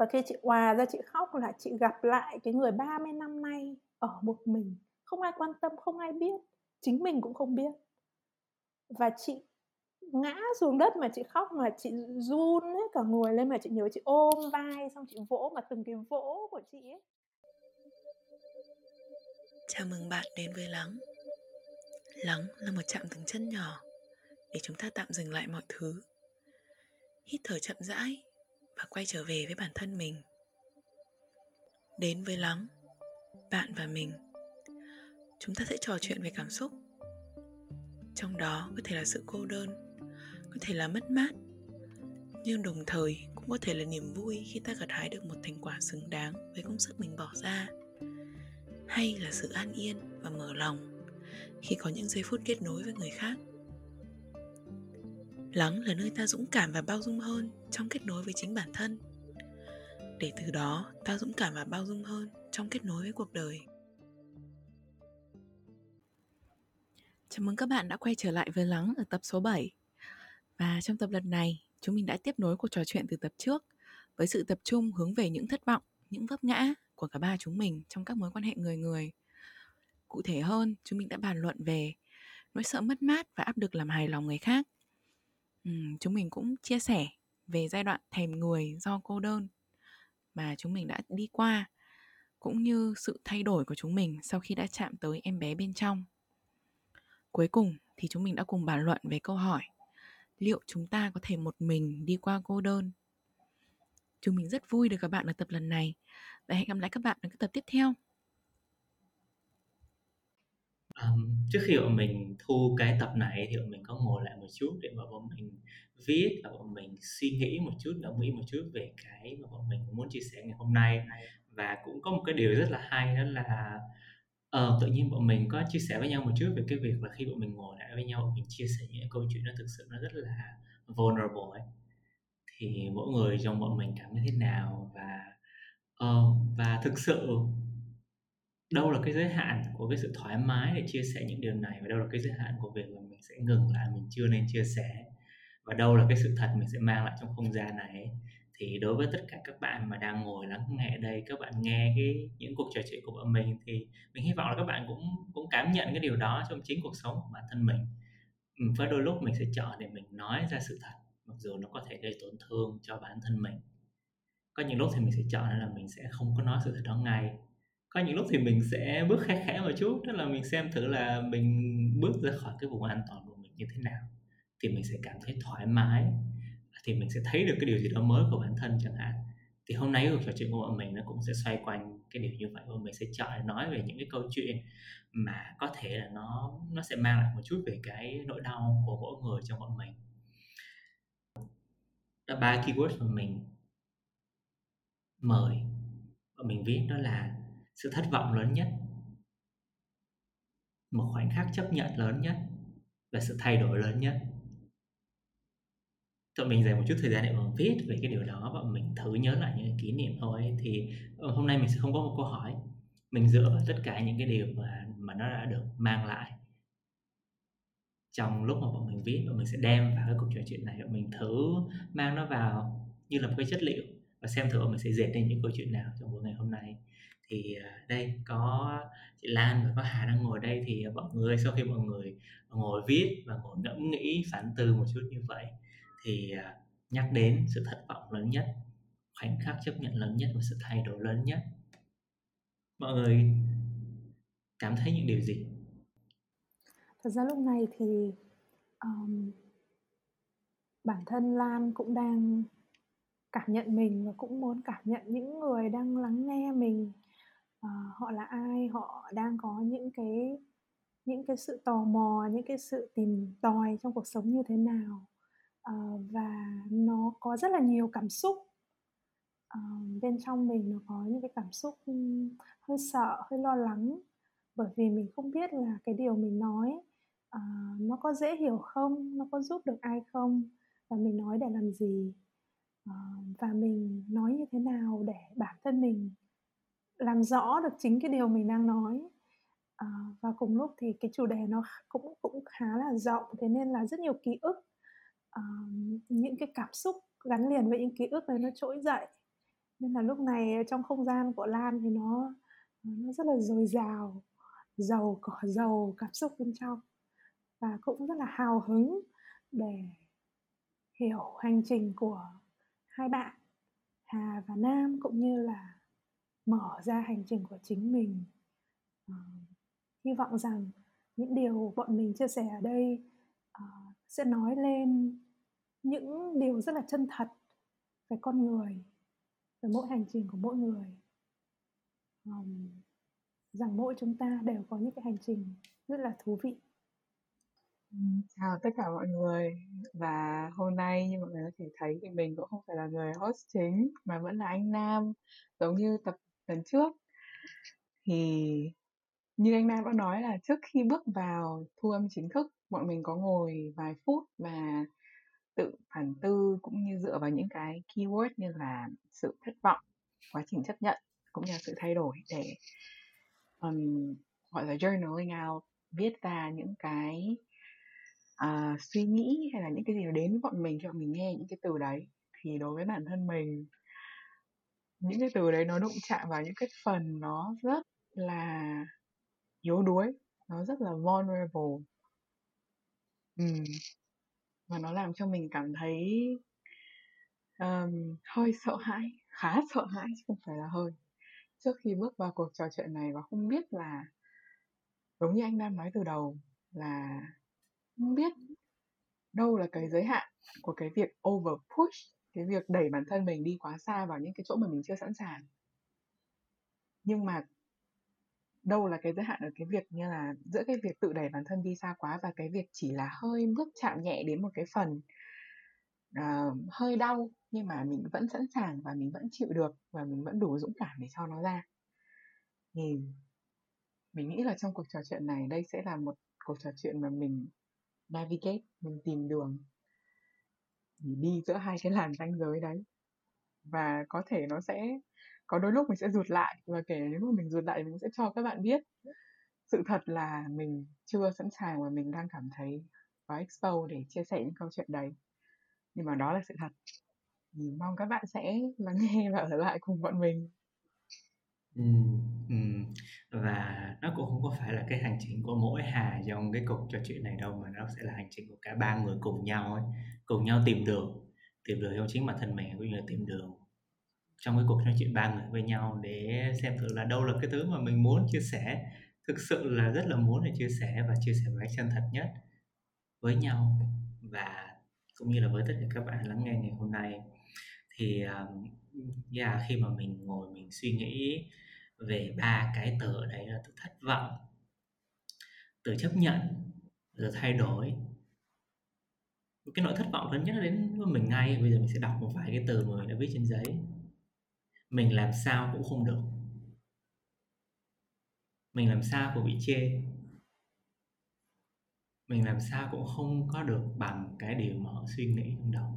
Và khi chị òa ra chị khóc là chị gặp lại cái người 30 năm nay ở một mình. Không ai quan tâm, không ai biết. Chính mình cũng không biết. Và chị ngã xuống đất mà chị khóc mà chị run hết cả người lên, mà chị nhớ chị ôm vai xong chị vỗ, mà từng cái vỗ của chị ấy. Chào mừng bạn đến với Lắng. Lắng là một trạm dừng chân nhỏ để chúng ta tạm dừng lại mọi thứ, hít thở chậm rãi và quay trở về với bản thân mình. Đến với Lắng, bạn và mình, chúng ta sẽ trò chuyện về cảm xúc. Trong đó có thể là sự cô đơn, có thể là mất mát, nhưng đồng thời cũng có thể là niềm vui khi ta gặt hái được một thành quả xứng đáng với công sức mình bỏ ra, hay là sự an yên và mở lòng khi có những giây phút kết nối với người khác. Lắng là nơi ta dũng cảm và bao dung hơn trong kết nối với chính bản thân, để từ đó ta dũng cảm và bao dung hơn trong kết nối với cuộc đời. Chào mừng các bạn đã quay trở lại với Lắng ở tập số 7. Và trong tập lần này, chúng mình đã tiếp nối cuộc trò chuyện từ tập trước với sự tập trung hướng về những thất vọng, những vấp ngã của cả ba chúng mình trong các mối quan hệ người. Cụ thể hơn, chúng mình đã bàn luận về nỗi sợ mất mát và áp lực làm hài lòng người khác. Chúng mình cũng chia sẻ về giai đoạn thèm người do cô đơn mà chúng mình đã đi qua, cũng như sự thay đổi của chúng mình sau khi đã chạm tới em bé bên trong. Cuối cùng thì chúng mình đã cùng bàn luận về câu hỏi liệu chúng ta có thể một mình đi qua cô đơn. Chúng mình rất vui được các bạn ở tập lần này và hẹn gặp lại các bạn ở các tập tiếp theo. Trước khi mình thu cái tập này thì mình có ngồi lại một chút để mà bọn mình viết, là bọn mình suy nghĩ một chút, ngẫm nghĩ một chút về cái mà bọn mình muốn chia sẻ ngày hôm nay. Và cũng có một cái điều rất là hay, đó là tự nhiên bọn mình có chia sẻ với nhau một chút về cái việc là khi bọn mình ngồi lại với nhau, bọn mình chia sẻ những câu chuyện nó thực sự nó rất là vulnerable ấy. Thì mỗi người trong bọn mình cảm thấy thế nào, và thực sự đâu là cái giới hạn của cái sự thoải mái để chia sẻ những điều này, và đâu là cái giới hạn của việc là mình sẽ ngừng lại, mình chưa nên chia sẻ, và đâu là cái sự thật mình sẽ mang lại trong không gian này ấy. Thì đối với tất cả các bạn mà đang ngồi lắng nghe ở đây, các bạn nghe những cuộc trò chuyện của bọn mình, thì mình hy vọng là các bạn cũng cảm nhận cái điều đó trong chính cuộc sống của bản thân mình. Và đôi lúc mình sẽ chọn để mình nói ra sự thật, mặc dù nó có thể gây tổn thương cho bản thân mình. Có những lúc thì mình sẽ chọn là mình sẽ không có nói sự thật đó ngay. Có những lúc thì mình sẽ bước khẽ khẽ một chút, tức là mình xem thử là mình bước ra khỏi cái vùng an toàn của mình như thế nào, thì mình sẽ cảm thấy thoải mái, thì mình sẽ thấy được cái điều gì đó mới của bản thân chẳng hạn. Thì hôm nay cuộc trò chuyện của bọn mình nó cũng sẽ xoay quanh cái điều như vậy. Bọn mình sẽ chọn nói về những cái câu chuyện mà có thể là nó sẽ mang lại một chút về cái nỗi đau của mỗi người trong bọn mình. Đó là 3 keyword mà mình mời bọn mình viết, đó là sự thất vọng lớn nhất, một khoảnh khắc chấp nhận lớn nhất, và sự thay đổi lớn nhất. Tụi mình dành một chút thời gian để bọn viết về cái điều đó, và mình thử nhớ lại những kỷ niệm thôi. Thì hôm nay mình sẽ không có một câu hỏi, mình dựa vào tất cả những cái điều mà nó đã được mang lại trong lúc mà bọn mình viết, và mình sẽ đem vào cái cuộc trò chuyện này, và mình thử mang nó vào như là một cái chất liệu, và xem thử bọn mình sẽ dệt lên những câu chuyện nào trong buổi ngày hôm nay. Thì đây có chị Lan và có Hà đang ngồi đây, thì bọn người sau khi mọi người ngồi viết và ngồi ngẫm nghĩ, phản tư một chút như vậy, thì nhắc đến sự thất vọng lớn nhất, khoảnh khắc chấp nhận lớn nhất và sự thay đổi lớn nhất. Mọi người cảm thấy những điều gì? Thật ra lúc này thì bản thân Lan cũng đang cảm nhận mình, và cũng muốn cảm nhận những người đang lắng nghe mình. Họ là ai? Họ đang có những cái sự tò mò, những cái sự tìm tòi trong cuộc sống như thế nào? Và nó có rất là nhiều cảm xúc. Bên trong mình nó có những cái cảm xúc hơi sợ, hơi lo lắng, bởi vì mình không biết là cái điều mình nói nó có dễ hiểu không, nó có giúp được ai không, và mình nói để làm gì, và mình nói như thế nào để bản thân mình làm rõ được chính cái điều mình đang nói. Và cùng lúc thì cái chủ đề nó cũng khá là rộng, thế nên là rất nhiều ký ức. Những cái cảm xúc gắn liền với những ký ức đấy nó trỗi dậy, Nên là lúc này trong không gian của Lan thì nó rất là dồi dào, giàu cảm xúc bên trong, và cũng rất là hào hứng để hiểu hành trình của hai bạn Hà và Nam, cũng như là mở ra hành trình của chính mình. Hy vọng rằng những điều bọn mình chia sẻ ở đây sẽ nói lên những điều rất là chân thật về con người, về mỗi hành trình của mỗi người, rằng mỗi chúng ta đều có những cái hành trình rất là thú vị. Chào tất cả mọi người. Và hôm nay như mọi người có thể thấy thì mình cũng không phải là người host chính, mà vẫn là anh Nam, giống như tập lần trước. Thì như anh Nam đã nói là trước khi bước vào thu âm chính thức, bọn mình có ngồi vài phút và tự phản tư, cũng như dựa vào những cái keyword như là sự thất vọng, quá trình chấp nhận, cũng như là sự thay đổi, để gọi là journaling out, viết ra những cái suy nghĩ hay là những cái gì đến với bọn mình, cho mình nghe những cái từ đấy. Thì đối với bản thân mình, những cái từ đấy nó đụng chạm vào những cái phần nó rất là yếu đuối, nó rất là vulnerable, và nó làm cho mình cảm thấy hơi sợ hãi, khá sợ hãi chứ không phải là hơi, trước khi bước vào cuộc trò chuyện này. Và không biết là, đúng như anh Nam nói từ đầu, là không biết đâu là cái giới hạn của cái việc over push, cái việc đẩy bản thân mình đi quá xa vào những cái chỗ mà mình chưa sẵn sàng. Nhưng mà đâu là cái giới hạn ở cái việc như là giữa cái việc tự đẩy bản thân đi xa quá và cái việc chỉ là hơi bước chạm nhẹ đến một cái phần hơi đau, nhưng mà mình vẫn sẵn sàng và mình vẫn chịu được và mình vẫn đủ dũng cảm để cho nó ra. Thì mình nghĩ là trong cuộc trò chuyện này, đây sẽ là một cuộc trò chuyện mà mình navigate, mình tìm đường, mình đi giữa hai cái làn ranh giới đấy. Và có thể nó sẽ có đôi lúc mình sẽ rụt lại, và kể nếu mà mình rụt lại mình sẽ cho các bạn biết sự thật là mình chưa sẵn sàng và mình đang cảm thấy có expose để chia sẻ những câu chuyện đấy. Nhưng mà đó là sự thật. Mình mong các bạn sẽ lắng nghe và ở lại cùng bọn mình. Và nó cũng không có phải là cái hành trình của mỗi Hà trong cái cuộc trò chuyện này đâu, mà nó sẽ là hành trình của cả ba người cùng nhau ấy, cùng nhau tìm đường trong chính bản thân mình, cũng như là tìm đường trong cái cuộc trò chuyện ba người với nhau, để xem thử là đâu là cái thứ mà mình muốn chia sẻ, thực sự là rất là muốn để chia sẻ, và chia sẻ một cách chân thật nhất với nhau và cũng như là với tất cả các bạn lắng nghe ngày hôm nay. Thì khi mà mình ngồi mình suy nghĩ về ba cái từ ở đấy, là từ thất vọng, từ chấp nhận, từ thay đổi. Cái nỗi thất vọng lớn nhất nó đến với mình ngay. Bây giờ mình sẽ đọc một vài cái từ mà mình đã viết trên giấy. Mình làm sao cũng không được. Mình làm sao cũng bị chê. Mình làm sao cũng không có được bằng cái điều mà họ suy nghĩ trong đầu.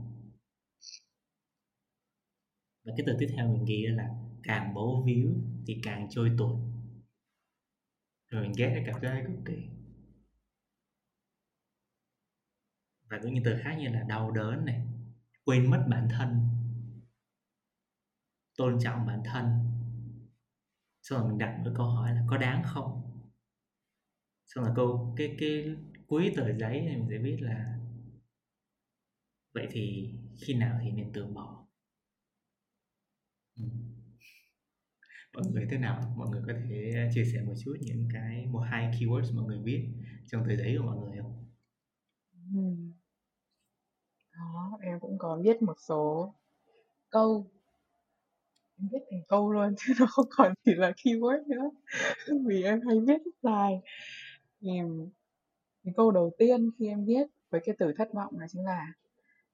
Và cái từ tiếp theo mình ghi là càng bấu víu thì càng trôi tuột. Rồi mình ghét cái cảm giác cực kỳ. Và cũng như từ khác như là đau đớn này, quên mất bản thân, tôn trọng bản thân. Xong rồi mình đặt một câu hỏi là có đáng không. Xong rồi câu cái cuối tờ giấy này mình sẽ viết là vậy thì khi nào thì nên từ bỏ. Mọi người thế nào? Mọi người có thể chia sẻ một chút những cái một hai keywords mọi người viết trong tờ giấy của mọi người không? Đó, em cũng có viết một số câu, em viết thành câu luôn chứ nó không còn chỉ là keyword nữa. Vì em hay viết rất dài. Cái câu đầu tiên khi em viết với cái từ thất vọng đó chính là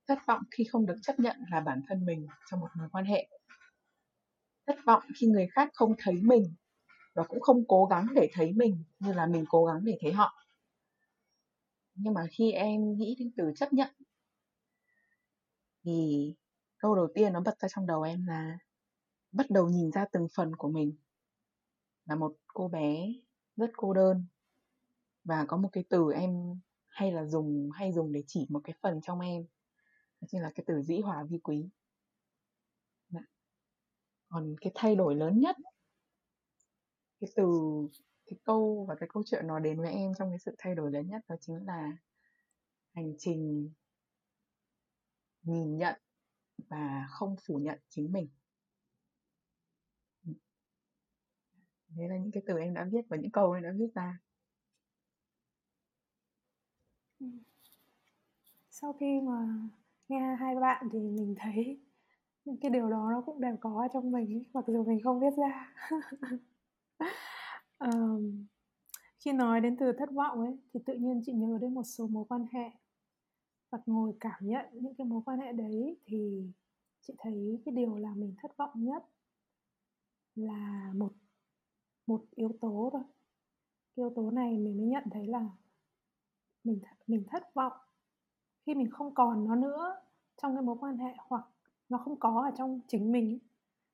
thất vọng khi không được chấp nhận là bản thân mình trong một mối quan hệ. Thất vọng khi người khác không thấy mình và cũng không cố gắng để thấy mình như là mình cố gắng để thấy họ. Nhưng mà khi em nghĩ đến từ chấp nhận thì câu đầu tiên nó bật ra trong đầu em là bắt đầu nhìn ra từng phần của mình, là một cô bé rất cô đơn. Và có một cái từ em hay dùng để chỉ một cái phần trong em, đó chính là cái từ dĩ hòa vi quý. Còn cái thay đổi lớn nhất, cái từ, cái câu và cái câu chuyện nó đến với em trong cái sự thay đổi lớn nhất, đó chính là hành trình nhìn nhận và không phủ nhận chính mình. Đấy là những cái từ em đã viết và những câu em đã viết ra. Sau khi mà nghe hai bạn thì mình thấy những cái điều đó nó cũng đều có trong mình, mặc dù mình không viết ra. Khi nói đến từ thất vọng ấy, thì tự nhiên chị nhớ đến một số mối quan hệ, và ngồi cảm nhận những cái mối quan hệ đấy thì chị thấy cái điều làm mình thất vọng nhất là một yếu tố thôi. Cái yếu tố này mình mới nhận thấy là mình thất vọng khi mình không còn nó nữa trong cái mối quan hệ, hoặc nó không có ở trong chính mình.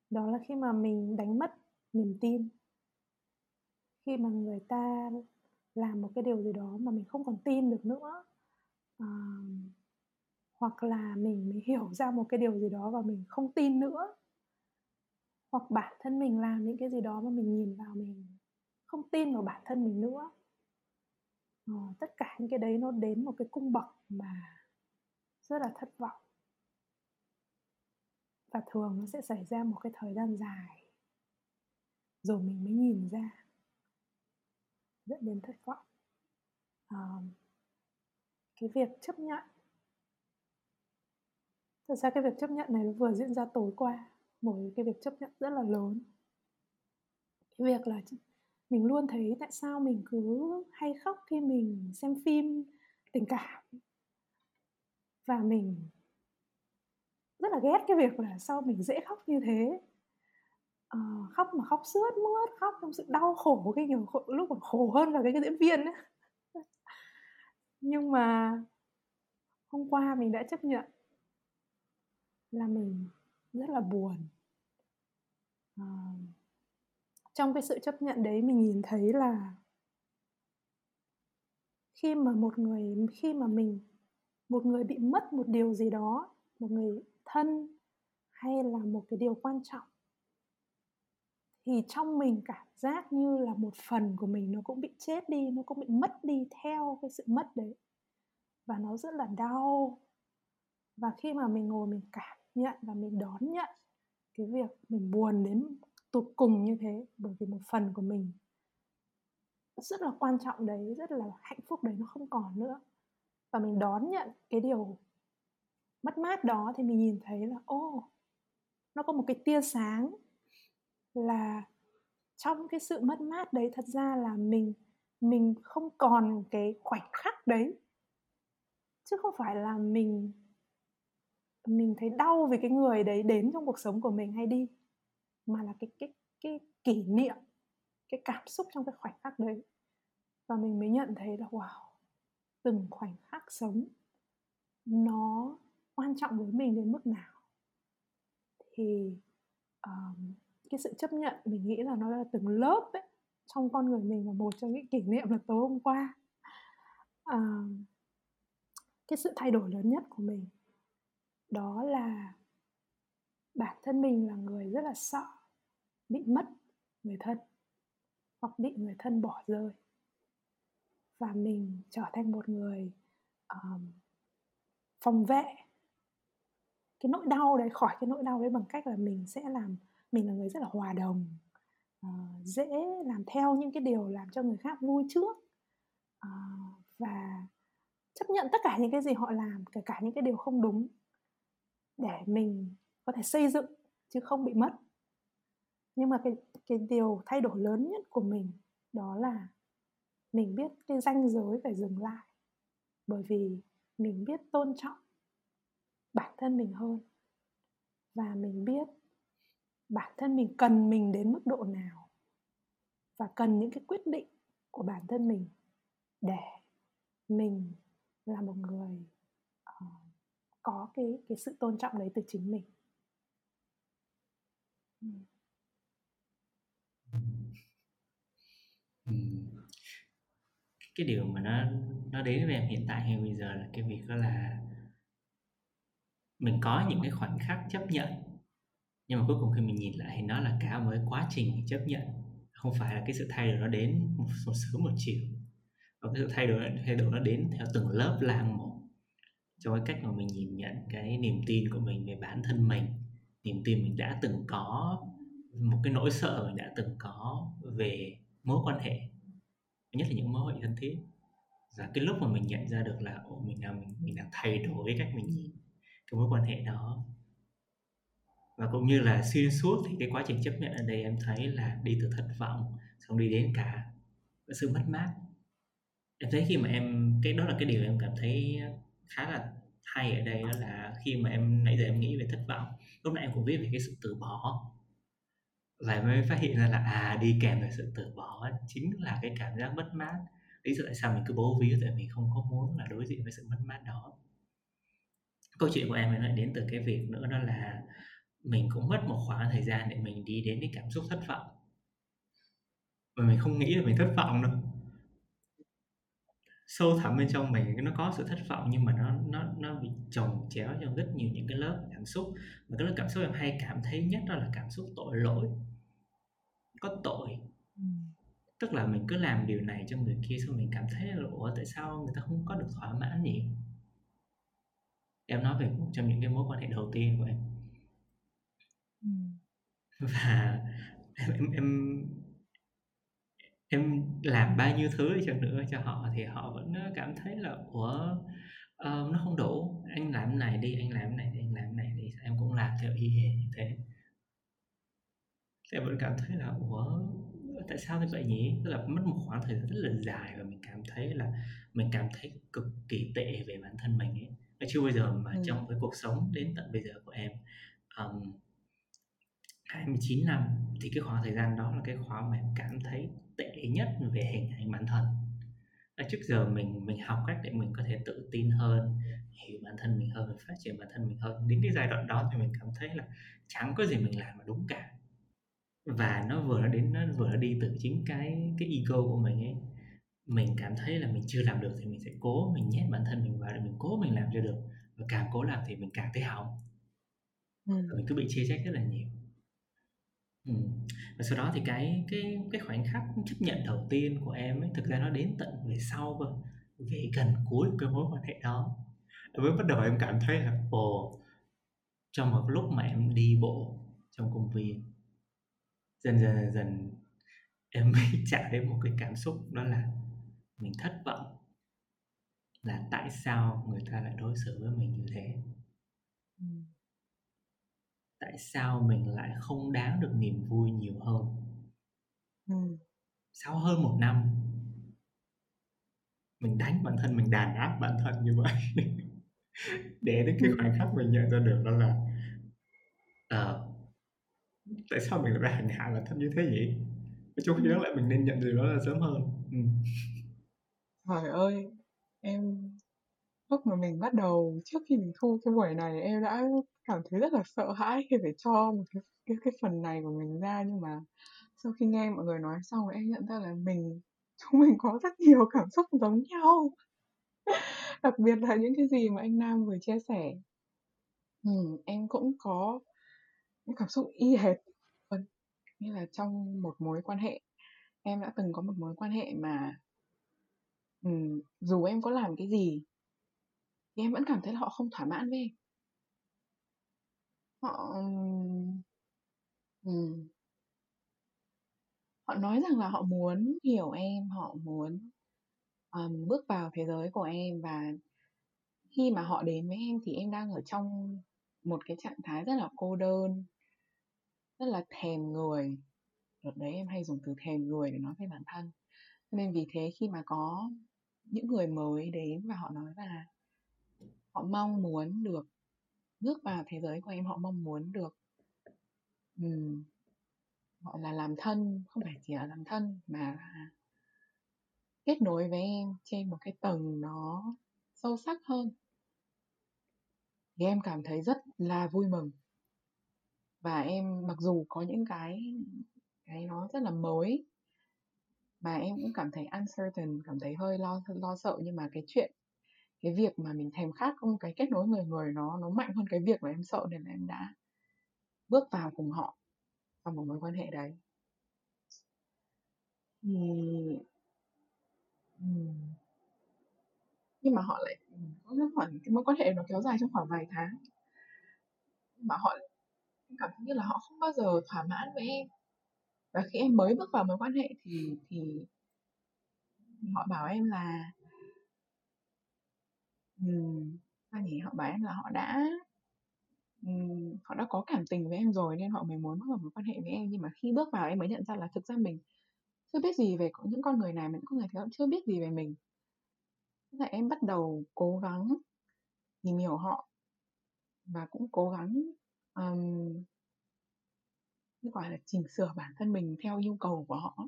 Đó là khi mà mình đánh mất niềm tin. Khi mà người ta làm một cái điều gì đó mà mình không còn tin được nữa, hoặc là mình mới hiểu ra một cái điều gì đó và mình không tin nữa, hoặc bản thân mình làm những cái gì đó mà mình nhìn vào mình không tin vào bản thân mình nữa. Tất cả những cái đấy nó đến một cái cung bậc mà rất là thất vọng, và thường nó sẽ xảy ra một cái thời gian dài rồi mình mới nhìn ra, dẫn đến thất vọng. Cái việc chấp nhận, thật ra cái việc chấp nhận này nó vừa diễn ra tối qua, một cái việc chấp nhận rất là lớn. Cái việc là mình luôn thấy tại sao mình cứ hay khóc khi mình xem phim tình cảm, và mình rất là ghét cái việc là sao mình dễ khóc như thế. Khóc mà khóc sướt mướt, khóc trong sự đau khổ, cái nhiều lúc còn khổ hơn là cái diễn viên ấy. Nhưng mà hôm qua mình đã chấp nhận là mình rất là buồn. Trong cái sự chấp nhận đấy, mình nhìn thấy là khi mà một người bị mất một điều gì đó, một người thân hay là một cái điều quan trọng, thì trong mình cảm giác như là một phần của mình nó cũng bị chết đi, nó cũng bị mất đi theo cái sự mất đấy. Và nó rất là đau. Và khi mà mình ngồi mình cảm nhận và mình đón nhận cái việc mình buồn đến tột cùng như thế, bởi vì một phần của mình rất là quan trọng đấy, rất là hạnh phúc đấy nó không còn nữa, và mình đón nhận cái điều mất mát đó, thì mình nhìn thấy là nó có một cái tia sáng, là trong cái sự mất mát đấy thật ra là mình không còn cái khoảnh khắc đấy, chứ không phải là mình thấy đau vì cái người đấy đến trong cuộc sống của mình hay đi, mà là cái kỷ niệm, cái cảm xúc trong cái khoảnh khắc đấy. Và mình mới nhận thấy là wow, từng khoảnh khắc sống nó quan trọng với mình đến mức nào. Thì cái sự chấp nhận mình nghĩ là nó là từng lớp ấy, trong con người mình, và một trong những kỷ niệm là tối hôm qua. Cái sự thay đổi lớn nhất của mình đó là bản thân mình là người rất là sợ bị mất người thân, hoặc bị người thân bỏ rơi, và mình trở thành một người phòng vệ cái nỗi đau đấy, khỏi cái nỗi đau đấy bằng cách là mình là người rất là hòa đồng, dễ làm theo những cái điều làm cho người khác vui trước, và chấp nhận tất cả những cái gì họ làm, kể cả những cái điều không đúng, để mình có thể xây dựng chứ không bị mất. Nhưng mà cái điều thay đổi lớn nhất của mình đó là mình biết cái ranh giới phải dừng lại, bởi vì mình biết tôn trọng bản thân mình hơn, và mình biết bản thân mình cần mình đến mức độ nào, và cần những cái quyết định của bản thân mình để mình là một người có cái sự tôn trọng đấy từ chính mình. Cái điều mà nó đến với em hiện tại hay bây giờ là cái việc đó là mình có những cái khoảnh khắc chấp nhận, nhưng mà cuối cùng khi mình nhìn lại thì nó quá trình chấp nhận, không phải là cái sự thay đổi nó đến một sớm một chiều, và cái sự thay đổi nó đến theo từng lớp lang một. Cho cái cách mà mình nhìn nhận cái niềm tin của mình về bản thân mình, niềm tin mình đã từng có, một cái nỗi sợ mình đã từng có về mối quan hệ, nhất là những mối quan hệ thân thiết. Và cái lúc mà mình nhận ra được là mình đang thay đổi cái cách mình nhìn cái mối quan hệ đó, và cũng như là xuyên suốt thì cái quá trình chấp nhận ở đây em thấy là đi từ thất vọng xong đi đến cả sự mất mát. Em thấy khi mà cái đó là cái điều em cảm thấy khá là hay ở đây, đó là khi mà nãy giờ em nghĩ về thất vọng, lúc nãy em cũng viết về cái sự từ bỏ, và mới phát hiện ra là đi kèm với sự từ bỏ chính là cái cảm giác mất mát. Lý do tại sao mình cứ bấu víu, tại mình không có muốn là đối diện với sự mất mát đó. Câu chuyện của em lại đến từ cái việc nữa, đó là mình cũng mất một khoảng thời gian để mình đi đến cái cảm xúc thất vọng, mà mình không nghĩ là mình thất vọng đâu. Sâu thẳm bên trong mình nó có sự thất vọng, nhưng mà nó bị chồng chéo trong rất nhiều những cái lớp cảm xúc. Và cái lớp cảm xúc em hay cảm thấy nhất đó là cảm xúc tội lỗi, có tội. Tức là mình cứ làm điều này cho người kia, xong mình cảm thấy là tại sao người ta không có được thỏa mãn nhỉ. Em nói về một trong những cái mối quan hệ đầu tiên của em. Và em làm bao nhiêu thứ cho nữa cho họ thì họ vẫn cảm thấy là nó không đủ. Anh làm cái này đi, anh làm cái này đi, anh làm cái này đi, em cũng làm theo y hệt như thế. Thì em vẫn cảm thấy là tại sao như vậy nhỉ? Tức là mất một khoảng thời gian rất là dài, và mình cảm thấy cực kỳ tệ về bản thân mình ấy. Và chưa bao giờ mà trong cái cuộc sống đến tận bây giờ của em, 29 năm, thì cái khoảng thời gian đó là cái khoảng mà em cảm thấy tệ nhất về hình ảnh bản thân. Và trước giờ mình học cách để mình có thể tự tin hơn, hiểu bản thân mình hơn, phát triển bản thân mình hơn. Đến cái giai đoạn đó thì mình cảm thấy là chẳng có gì mình làm mà đúng cả, và nó vừa đi từ chính cái ego của mình ấy. Mình cảm thấy là mình chưa làm được thì mình sẽ cố, mình nhét bản thân mình vào để mình cố mình làm cho được, và càng cố làm thì mình càng thấy hỏng. Mình cứ bị chê trách rất là nhiều. Và sau đó thì cái khoảnh khắc chấp nhận đầu tiên của em ấy, thực ra nó đến tận về sau cơ, về gần cuối cái mối quan hệ đó. Mới bắt đầu em cảm thấy là trong một lúc mà em đi bộ trong công viên, dần em mới chạm đến một cái cảm xúc, đó là mình thất vọng, là tại sao người ta lại đối xử với mình như thế. Tại sao mình lại không đáng được niềm vui nhiều hơn. Sau hơn một năm mình đánh bản thân, mình đàn áp bản thân như vậy để đến cái khoảnh khắc mình nhận ra được đó là tại sao mình lại hành hạ bản thân như thế vậy? Trong khi đó lại mình nên nhận điều đó là sớm hơn. Trời ơi, em lúc mà mình bắt đầu, trước khi mình thu cái buổi này, em đã cảm thấy rất là sợ hãi khi phải cho một cái phần này của mình ra. Nhưng mà sau khi nghe mọi người nói xong, em nhận ra là chúng mình có rất nhiều cảm xúc giống nhau. Đặc biệt là những cái gì mà anh Nam vừa chia sẻ. Em cũng có những cảm xúc y hệt. Như là trong một mối quan hệ, em đã từng có một mối quan hệ mà dù em có làm cái gì thì em vẫn cảm thấy là họ không thỏa mãn với em. Họ nói rằng là họ muốn hiểu em, họ muốn bước vào thế giới của em, và khi mà họ đến với em thì em đang ở trong một cái trạng thái rất là cô đơn, rất là thèm người. Đợt đấy em hay dùng từ thèm người để nói về bản thân. Cho nên vì thế khi mà có những người mới đến và họ nói là họ mong muốn được bước vào thế giới của em, họ mong muốn được gọi là làm thân, không phải chỉ là làm thân mà là kết nối với em trên một cái tầng nó sâu sắc hơn, thì em cảm thấy rất là vui mừng. Và em mặc dù có những cái nó rất là mới mà em cũng cảm thấy uncertain, cảm thấy hơi lo sợ, nhưng mà cái việc mà mình thèm khát không, cái kết nối người người nó mạnh hơn cái việc mà em sợ, nên là em đã bước vào cùng họ. trong một mối quan hệ đấy. Nhưng mà họ lại có cái mối quan hệ nó kéo dài trong khoảng vài tháng, nhưng mà họ cảm thấy như là họ không bao giờ thỏa mãn với em. Và khi em mới bước vào mối quan hệ thì họ bảo em là họ đã có cảm tình với em rồi nên họ mới muốn bước vào mối quan hệ với em. Nhưng mà khi bước vào em mới nhận ra là thực ra mình chưa biết gì về những con người này, những con người thế cũng chưa biết gì về mình. Thế là em bắt đầu cố gắng tìm hiểu họ và cũng cố gắng gọi là chỉnh sửa bản thân mình theo yêu cầu của họ.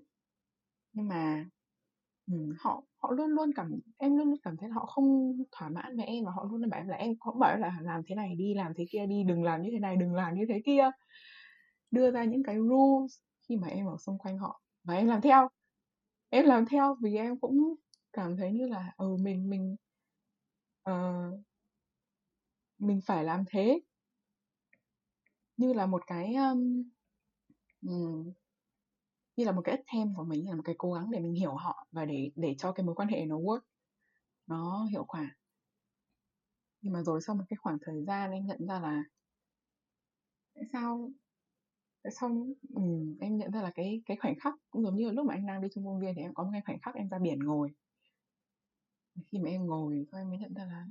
Nhưng mà họ em luôn luôn cảm thấy là họ không thỏa mãn với em, và họ luôn luôn bảo em là làm thế này đi, làm thế kia đi, đừng làm như thế này, đừng làm như thế kia, đưa ra những cái rules khi mà em ở xung quanh họ. Và em làm theo vì em cũng cảm thấy như là mình phải làm thế, như là một cái như là một cái attempt của mình, là một cái cố gắng để mình hiểu họ và để cho cái mối quan hệ nó work, nó hiệu quả. Nhưng mà rồi sau một cái khoảng thời gian em nhận ra là em nhận ra là cái khoảnh khắc cũng giống như lúc mà anh đang đi trong công viên thì em có một cái khoảnh khắc em ra biển ngồi. Khi mà em ngồi thôi em mới nhận ra là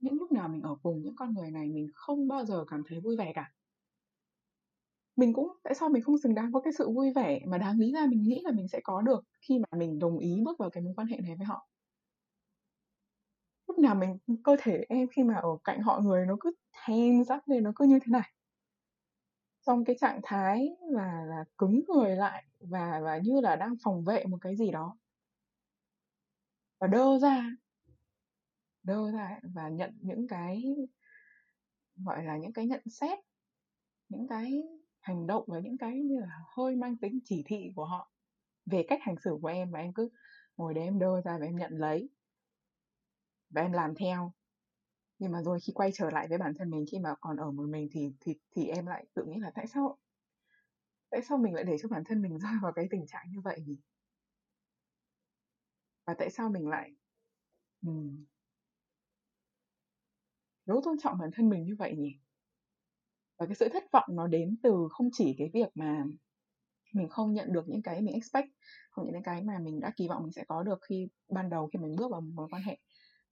những lúc nào mình ở cùng những con người này mình không bao giờ cảm thấy vui vẻ cả. Tại sao mình không xứng đáng có cái sự vui vẻ mà đáng lý ra mình nghĩ là mình sẽ có được khi mà mình đồng ý bước vào cái mối quan hệ này với họ. Lúc nào cơ thể em khi mà ở cạnh họ người nó cứ tense up lên, nó cứ như thế này, trong cái trạng thái là cứng người lại và như là đang phòng vệ một cái gì đó, và đơ ra và nhận những cái gọi là những cái nhận xét, những cái hành động và những cái như là hơi mang tính chỉ thị của họ về cách hành xử của em. Và em cứ ngồi đấy em đơ ra và em nhận lấy và em làm theo. Nhưng mà rồi khi quay trở lại với bản thân mình, khi mà còn ở một mình thì em lại tự nghĩ là tại sao mình lại để cho bản thân mình rơi vào cái tình trạng như vậy nhỉ? Và tại sao mình lại thiếu tôn trọng bản thân mình như vậy nhỉ? Và cái sự thất vọng nó đến từ không chỉ cái việc mà mình không nhận được những cái mình expect, không những cái mà mình đã kỳ vọng mình sẽ có được khi ban đầu khi mình bước vào mối quan hệ,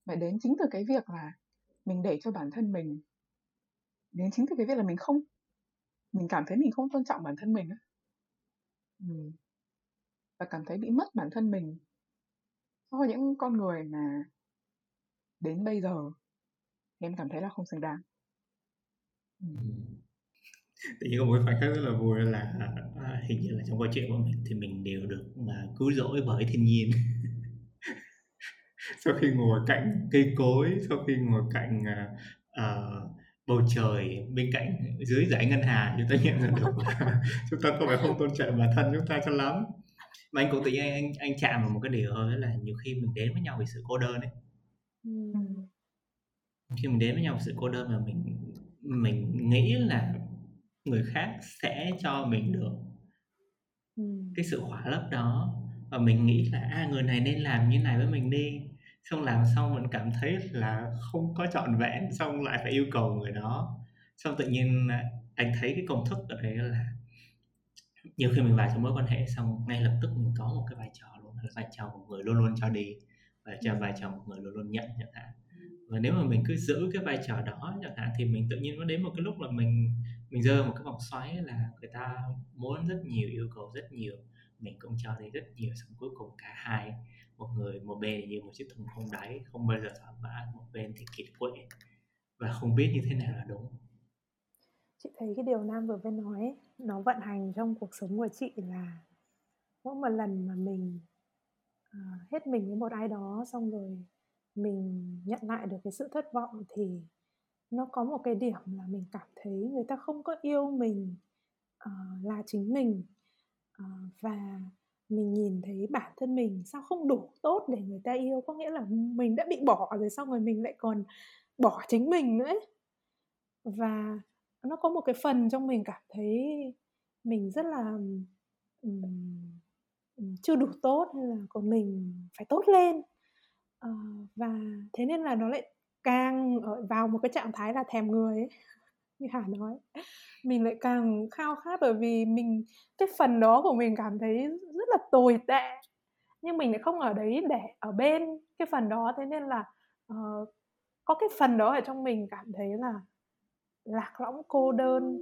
mà đến chính từ cái việc là mình để cho bản thân mình, đến chính từ cái việc là mình cảm thấy mình không tôn trọng bản thân mình, và cảm thấy bị mất bản thân mình so với những con người mà đến bây giờ thì em cảm thấy là không xứng đáng. Tự nhiên có một khoảnh khắc rất là vui là hình như là trong câu chuyện của mình thì mình đều được cứu rỗi bởi thiên nhiên. Sau khi ngồi cạnh cây cối, sau khi ngồi cạnh bầu trời, bên cạnh dưới dãy ngân hà, chúng ta nhận ra được là chúng ta có phải không tôn trọng bản thân chúng ta cho lắm. Mà anh cũng tự nhiên anh chạm vào một cái điều thôi, là nhiều khi mình đến với nhau vì sự cô đơn ấy. Khi mình đến với nhau vì sự cô đơn mà mình nghĩ là người khác sẽ cho mình được cái sự khỏa lấp đó, và mình nghĩ là người này nên làm như này với mình đi, xong làm xong mình cảm thấy là không có trọn vẹn, xong lại phải yêu cầu người đó. Xong tự nhiên anh thấy cái công thức ở đấy là nhiều khi mình vào trong mối quan hệ xong ngay lập tức mình có một cái vai trò luôn, là vai trò một người luôn luôn cho đi, vai trò một người luôn luôn nhận chẳng hạn. Và nếu mà mình cứ giữ cái vai trò đó chẳng hạn thì mình tự nhiên nó đến một cái lúc là mình rơi một cái vòng xoáy, là người ta muốn rất nhiều, yêu cầu rất nhiều, mình cũng cho đi rất nhiều, xong cuối cùng cả hai, một bên như một chiếc thùng không đáy, không bao giờ thỏa mãn, một bên thì kiệt quệ và không biết như thế nào là đúng. Chị thấy cái điều Nam vừa mới nói ấy, nó vận hành trong cuộc sống của chị, là mỗi một lần mà mình hết mình với một ai đó xong rồi mình nhận lại được cái sự thất vọng thì nó có một cái điểm là mình cảm thấy người ta không có yêu mình là chính mình, và mình nhìn thấy bản thân mình sao không đủ tốt để người ta yêu. Có nghĩa là mình đã bị bỏ rồi, xong rồi mình lại còn bỏ chính mình nữa ấy. Và nó có một cái phần trong mình cảm thấy mình rất là chưa đủ tốt hay là còn mình phải tốt lên. Và thế nên là nó lại càng vào một cái trạng thái là thèm người ấy. Như Hà nói, mình lại càng khao khát, bởi vì mình cái phần đó của mình cảm thấy rất là tồi tệ, nhưng mình lại không ở đấy để ở bên cái phần đó. Thế nên là có cái phần đó ở trong mình cảm thấy là lạc lõng, cô đơn,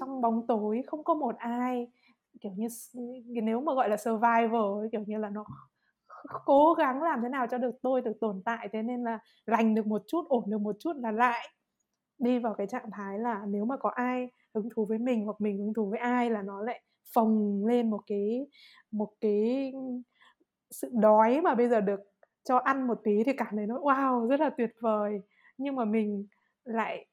trong bóng tối, không có một ai, kiểu như nếu mà gọi là survivor, kiểu như là nó cố gắng làm thế nào cho được tôi được tồn tại. Thế nên là lành được một chút, ổn được một chút là lại đi vào cái trạng thái là nếu mà có ai hứng thú với mình hoặc mình hứng thú với ai là nó lại phồng lên một cái sự đói mà bây giờ được cho ăn một tí thì cảm thấy nó wow, rất là tuyệt vời. Nhưng mà mình lại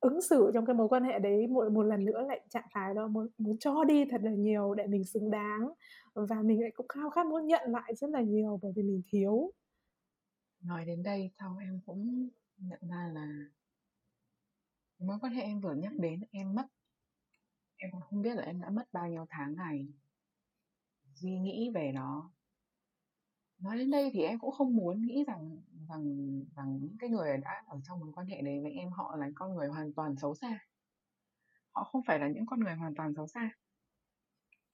ứng xử trong cái mối quan hệ đấy một lần nữa lại trạng thái đó, muốn cho đi thật là nhiều để mình xứng đáng, và mình lại cũng khao khát muốn nhận lại rất là nhiều bởi vì mình thiếu. Nói đến đây sau em cũng nhận ra là mối quan hệ em vừa nhắc đến em mất, em còn không biết là em đã mất bao nhiêu tháng ngày suy nghĩ về nó. Nói đến đây thì em cũng không muốn nghĩ rằng những cái người đã ở trong mối quan hệ đấy với em họ là con người hoàn toàn xấu xa. Họ không phải là những con người hoàn toàn xấu xa.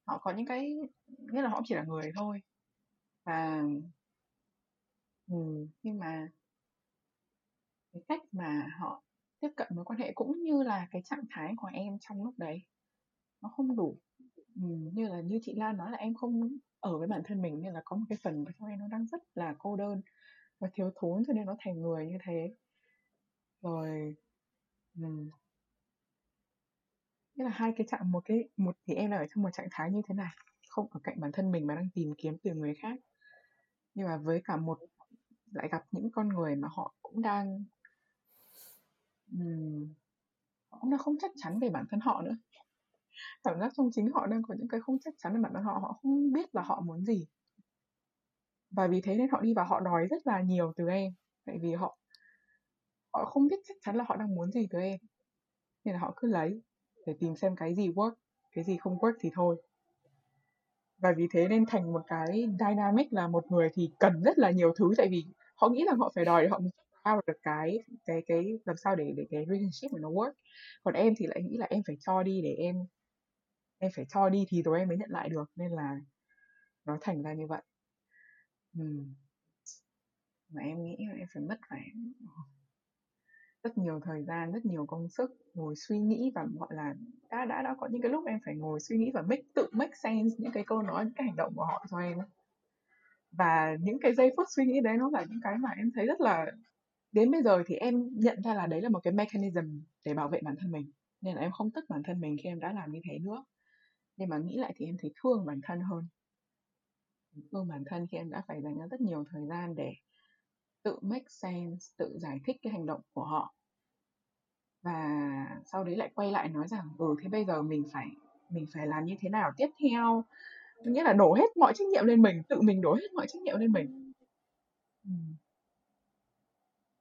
Họ có những cái, nghĩa là họ chỉ là người thôi. Và nhưng mà cái cách mà họ tiếp cận mối quan hệ cũng như là cái trạng thái của em trong lúc đấy nó không đủ. Như là như chị Lan nói là em không ở với bản thân mình, nên là có một cái phần của em nó đang rất là cô đơn và thiếu thốn, cho nên nó thành người như thế. Rồi nghĩa là hai cái trạng, một thì em là ở trong một trạng thái như thế này, không ở cạnh bản thân mình mà đang tìm kiếm từ người khác, nhưng mà với cả một lại gặp những con người mà họ cũng đang họ cũng đang không chắc chắn về bản thân họ nữa. Cảm giác trong chính họ đang có những cái không chắc chắn về bản thân họ. Họ không biết là họ muốn gì, và vì thế nên họ đi vào họ đòi rất là nhiều từ em. Tại vì họ không biết chắc chắn là họ đang muốn gì từ em, nên là họ cứ lấy để tìm xem cái gì work, cái gì không work thì thôi. Và vì thế nên thành một cái dynamic là một người thì cần rất là nhiều thứ, tại vì họ nghĩ rằng họ phải đòi để họ out được cái làm sao để cái relationship của nó work. Còn em thì lại nghĩ là em phải cho đi để em phải cho đi thì rồi em mới nhận lại được, nên là nó thành ra như vậy. Mà em nghĩ là em phải mất phải rất nhiều thời gian, rất nhiều công sức ngồi suy nghĩ, và gọi là đã có những cái lúc em phải ngồi suy nghĩ và tự make sense những cái câu nói, những cái hành động của họ cho em. Và những cái giây phút suy nghĩ đấy nó là những cái mà em thấy rất là, đến bây giờ thì em nhận ra là đấy là một cái mechanism để bảo vệ bản thân mình, nên là em không tức bản thân mình khi em đã làm như thế nữa. Nhưng mà nghĩ lại thì em thấy thương bản thân hơn, thương bản thân khi em đã phải dành ra rất nhiều thời gian để tự make sense, tự giải thích cái hành động của họ, và sau đấy lại quay lại nói rằng thế bây giờ mình phải làm như thế nào tiếp theo. Nghĩa là đổ hết mọi trách nhiệm lên mình, tự mình đổ hết mọi trách nhiệm lên mình.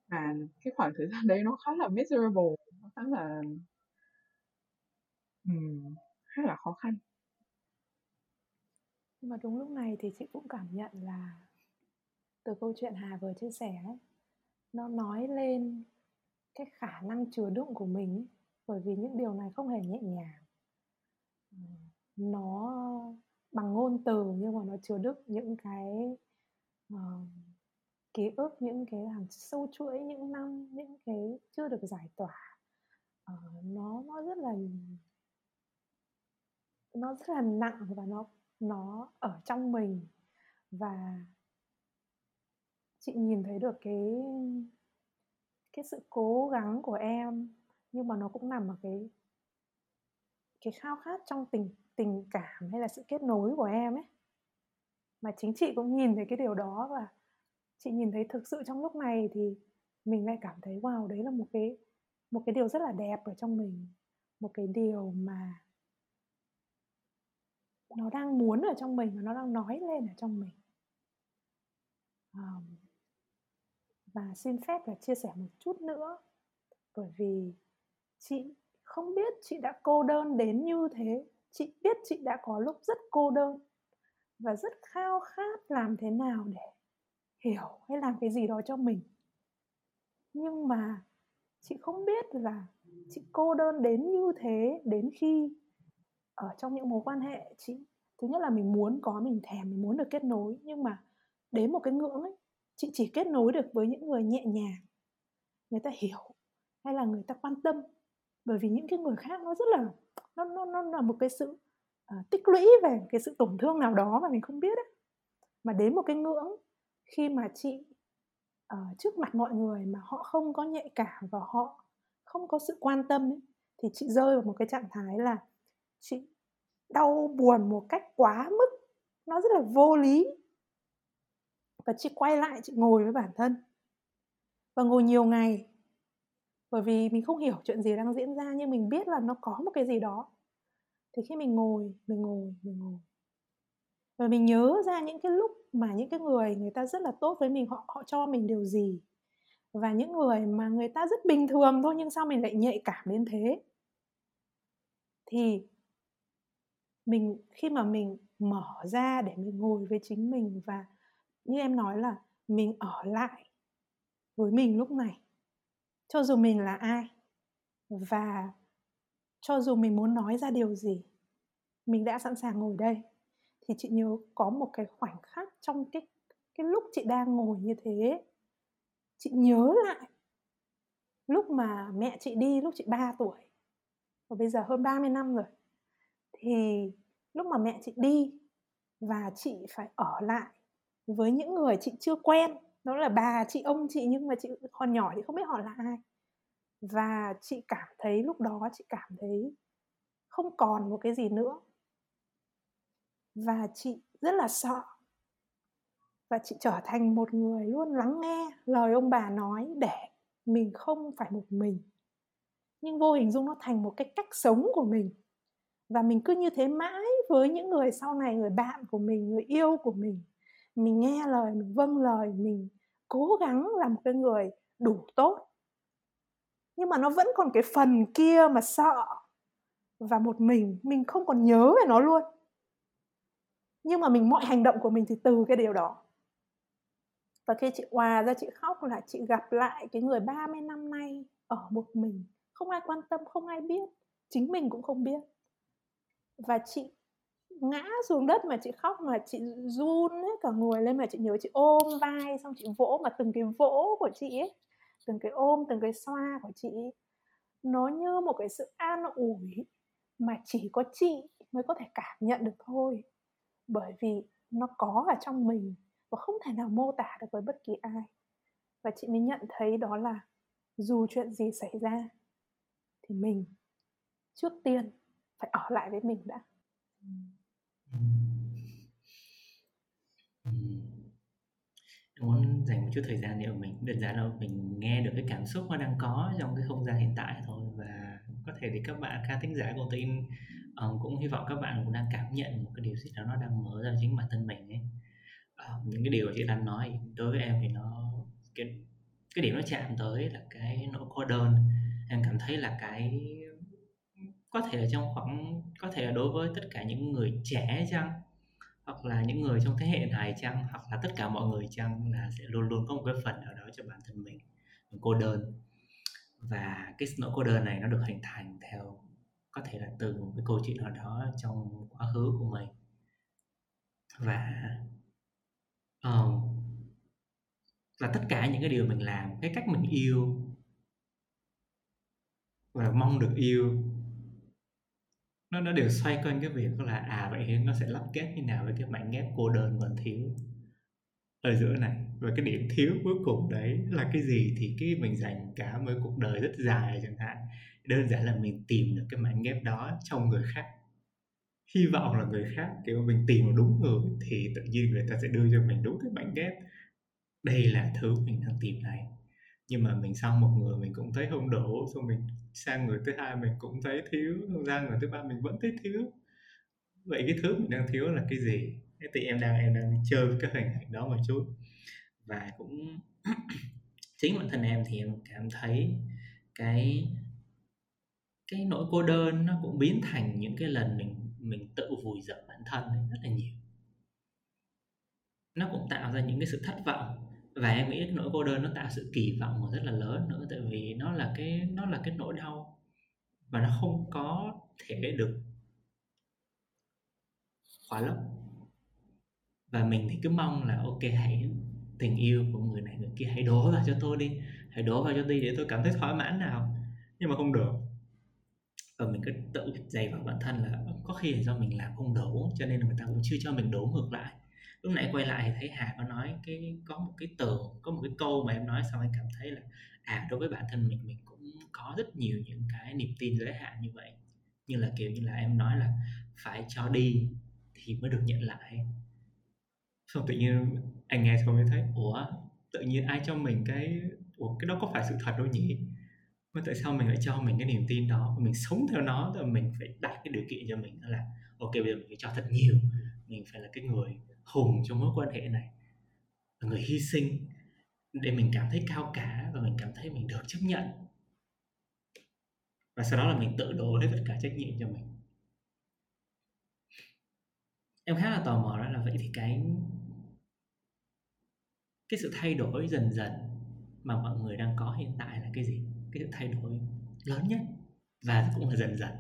Và cái khoảng thời gian đấy nó khá là miserable, nó khá là khó khăn. Nhưng mà đúng lúc này thì chị cũng cảm nhận là từ câu chuyện Hà vừa chia sẻ ấy, nó nói lên cái khả năng chứa đựng của mình, bởi vì những điều này không hề nhẹ nhàng. Nó bằng ngôn từ nhưng mà nó chứa đựng những cái ký ức, những cái làm sâu chuỗi những năm, những cái chưa được giải tỏa. Nó rất là nặng, và nó ở trong mình. Và chị nhìn thấy được cái sự cố gắng của em, nhưng mà nó cũng nằm ở cái khao khát trong tình cảm hay là sự kết nối của em ấy. Mà chính chị cũng nhìn thấy cái điều đó, và chị nhìn thấy thực sự trong lúc này thì mình lại cảm thấy wow, đấy là một cái điều rất là đẹp ở trong mình, một cái điều mà nó đang muốn ở trong mình và nó đang nói lên ở trong mình. Và xin phép là chia sẻ một chút nữa, bởi vì chị không biết chị đã cô đơn đến như thế Chị biết chị đã có lúc rất cô đơn và rất khao khát làm thế nào để hiểu hay làm cái gì đó cho mình. Nhưng mà chị không biết là chị cô đơn đến như thế đến khi ở trong những mối quan hệ chị, thứ nhất là mình muốn có, mình thèm, mình muốn được kết nối, nhưng mà đến một cái ngưỡng ấy, chị chỉ kết nối được với những người nhẹ nhàng, người ta hiểu hay là người ta quan tâm. Bởi vì những cái người khác nó rất là nó là một cái sự tích lũy về cái sự tổn thương nào đó mà mình không biết ấy. Mà đến một cái ngưỡng khi mà chị ở trước mặt mọi người mà họ không có nhạy cảm và họ không có sự quan tâm ấy, thì chị rơi vào một cái trạng thái là chị đau buồn một cách quá mức, nó rất là vô lý. Và chị quay lại, chị ngồi với bản thân và ngồi nhiều ngày, bởi vì mình không hiểu chuyện gì đang diễn ra, nhưng mình biết là nó có một cái gì đó. Thì khi mình ngồi và mình nhớ ra những cái lúc mà những cái người ta rất là tốt với mình, họ cho mình điều gì, và những người mà người ta rất bình thường thôi nhưng sao mình lại nhạy cảm đến thế. Thì mình khi mà mình mở ra để mình ngồi với chính mình, và như em nói là mình ở lại với mình lúc này, cho dù mình là ai và cho dù mình muốn nói ra điều gì, mình đã sẵn sàng ngồi đây. Thì chị nhớ có một cái khoảnh khắc trong cái lúc chị đang ngồi như thế, chị nhớ lại lúc mà mẹ chị đi lúc chị 3 tuổi, và bây giờ hơn 30 năm rồi. Thì lúc mà mẹ chị đi và chị phải ở lại với những người chị chưa quen, đó là bà chị, ông chị, nhưng mà chị còn nhỏ, chị không biết họ là ai. Và chị cảm thấy lúc đó chị cảm thấy không còn một cái gì nữa, và chị rất là sợ. Và chị trở thành một người luôn lắng nghe lời ông bà nói để mình không phải một mình, nhưng vô hình dung nó thành một cái cách sống của mình. Và mình cứ như thế mãi với những người sau này, người bạn của mình, người yêu của mình. Mình nghe lời, mình vâng lời, mình cố gắng là một cái người đủ tốt. Nhưng mà nó vẫn còn cái phần kia mà sợ và một mình không còn nhớ về nó luôn. Nhưng mà mọi hành động của mình thì từ cái điều đó. Và khi chị òa ra, chị khóc là chị gặp lại cái người 30 năm nay ở một mình, không ai quan tâm, không ai biết, chính mình cũng không biết. Và chị ngã xuống đất mà chị khóc, mà chị run hết cả người lên, mà chị nhớ chị ôm vai, xong chị vỗ, mà từng cái vỗ của chị ấy, từng cái ôm, từng cái xoa của chị ấy, nó như một cái sự an ủi mà chỉ có chị mới có thể cảm nhận được thôi. Bởi vì nó có ở trong mình và không thể nào mô tả được với bất kỳ ai. Và chị mới nhận thấy đó là dù chuyện gì xảy ra thì mình trước tiên phải ở lại với mình đã. Em muốn dành một chút thời gian để mình đơn giản là mình nghe được cái cảm xúc nó đang có trong cái không gian hiện tại thôi. Và có thể thì các bạn khán thính giả của tin cũng hy vọng các bạn cũng đang cảm nhận một cái điều gì đó nó đang mở ra chính bản thân mình ấy. Những cái điều chị đang nói đối với em thì nó cái điểm nó chạm tới là cái nỗi cô đơn. Em cảm thấy là cái có thể là có thể là đối với tất cả những người trẻ chăng, hoặc là những người trong thế hệ này chăng, hoặc là tất cả mọi người chăng, là sẽ luôn luôn có một cái phần nào đó cho bản thân mình cô đơn. Và cái nỗi cô đơn này nó được hình thành theo có thể là từ một cái câu chuyện nào đó trong quá khứ của mình. Và tất cả những cái điều mình làm, cái cách mình yêu và mong được yêu, nó đều xoay quanh cái việc là vậy nó sẽ lắp ghép như nào với cái mảnh ghép cô đơn còn thiếu ở giữa này. Và cái điểm thiếu cuối cùng đấy là cái gì thì cái mình dành cả một cuộc đời rất dài chẳng hạn, đơn giản là mình tìm được cái mảnh ghép đó trong người khác, hy vọng là người khác kiểu mình tìm được đúng người thì tự nhiên người ta sẽ đưa cho mình đúng cái mảnh ghép, đây là thứ mình đang tìm này. Nhưng mà mình sang một người mình cũng thấy không đủ, xong mình sang người thứ hai mình cũng thấy thiếu, xong sang người thứ ba mình vẫn thấy thiếu. Vậy cái thứ mình đang thiếu là cái gì? Thế thì em đang chơi cái hình ảnh đó một chút. Và cũng chính bản thân em thì em cảm thấy cái nỗi cô đơn nó cũng biến thành những cái lần mình mình tự vùi dập bản thân rất là nhiều. Nó cũng tạo ra những cái sự thất vọng, và em nghĩ cái nỗi cô đơn nó tạo sự kỳ vọng rất là lớn nữa, tại vì nó là cái nỗi đau và nó không có thể được khóa lấp. Và mình thì cứ mong là ok, hãy tình yêu của người này người kia hãy đổ vào cho tôi đi, hãy đổ vào cho tôi để tôi cảm thấy thỏa mãn nào, nhưng mà không được. Và mình cứ tự dày vào bản thân là có khi là do mình làm không đủ, cho nên là người ta cũng chưa cho mình đủ. Ngược lại, lúc nãy quay lại thấy Hà có nói có một cái câu mà em nói xong em cảm thấy là đối với bản thân mình cũng có rất nhiều những cái niềm tin giới hạn như vậy, như là kiểu như là em nói là phải cho đi thì mới được nhận lại. Xong tự nhiên anh nghe xong mới thấy tự nhiên ai cho mình cái đó có phải sự thật đâu nhỉ? Mà tại sao mình lại cho mình cái niềm tin đó, mình sống theo nó, rồi mình phải đặt cái điều kiện cho mình là ok, bây giờ mình phải cho thật nhiều, mình phải là cái người hùng trong mối quan hệ này, là người hy sinh để mình cảm thấy cao cả và mình cảm thấy mình được chấp nhận. Và sau đó là mình tự đổ hết tất cả trách nhiệm cho mình. Em khá là tò mò đó là vậy thì cái sự thay đổi dần dần mà mọi người đang có hiện tại là cái gì? Cái sự thay đổi lớn nhất và cũng là dần dần.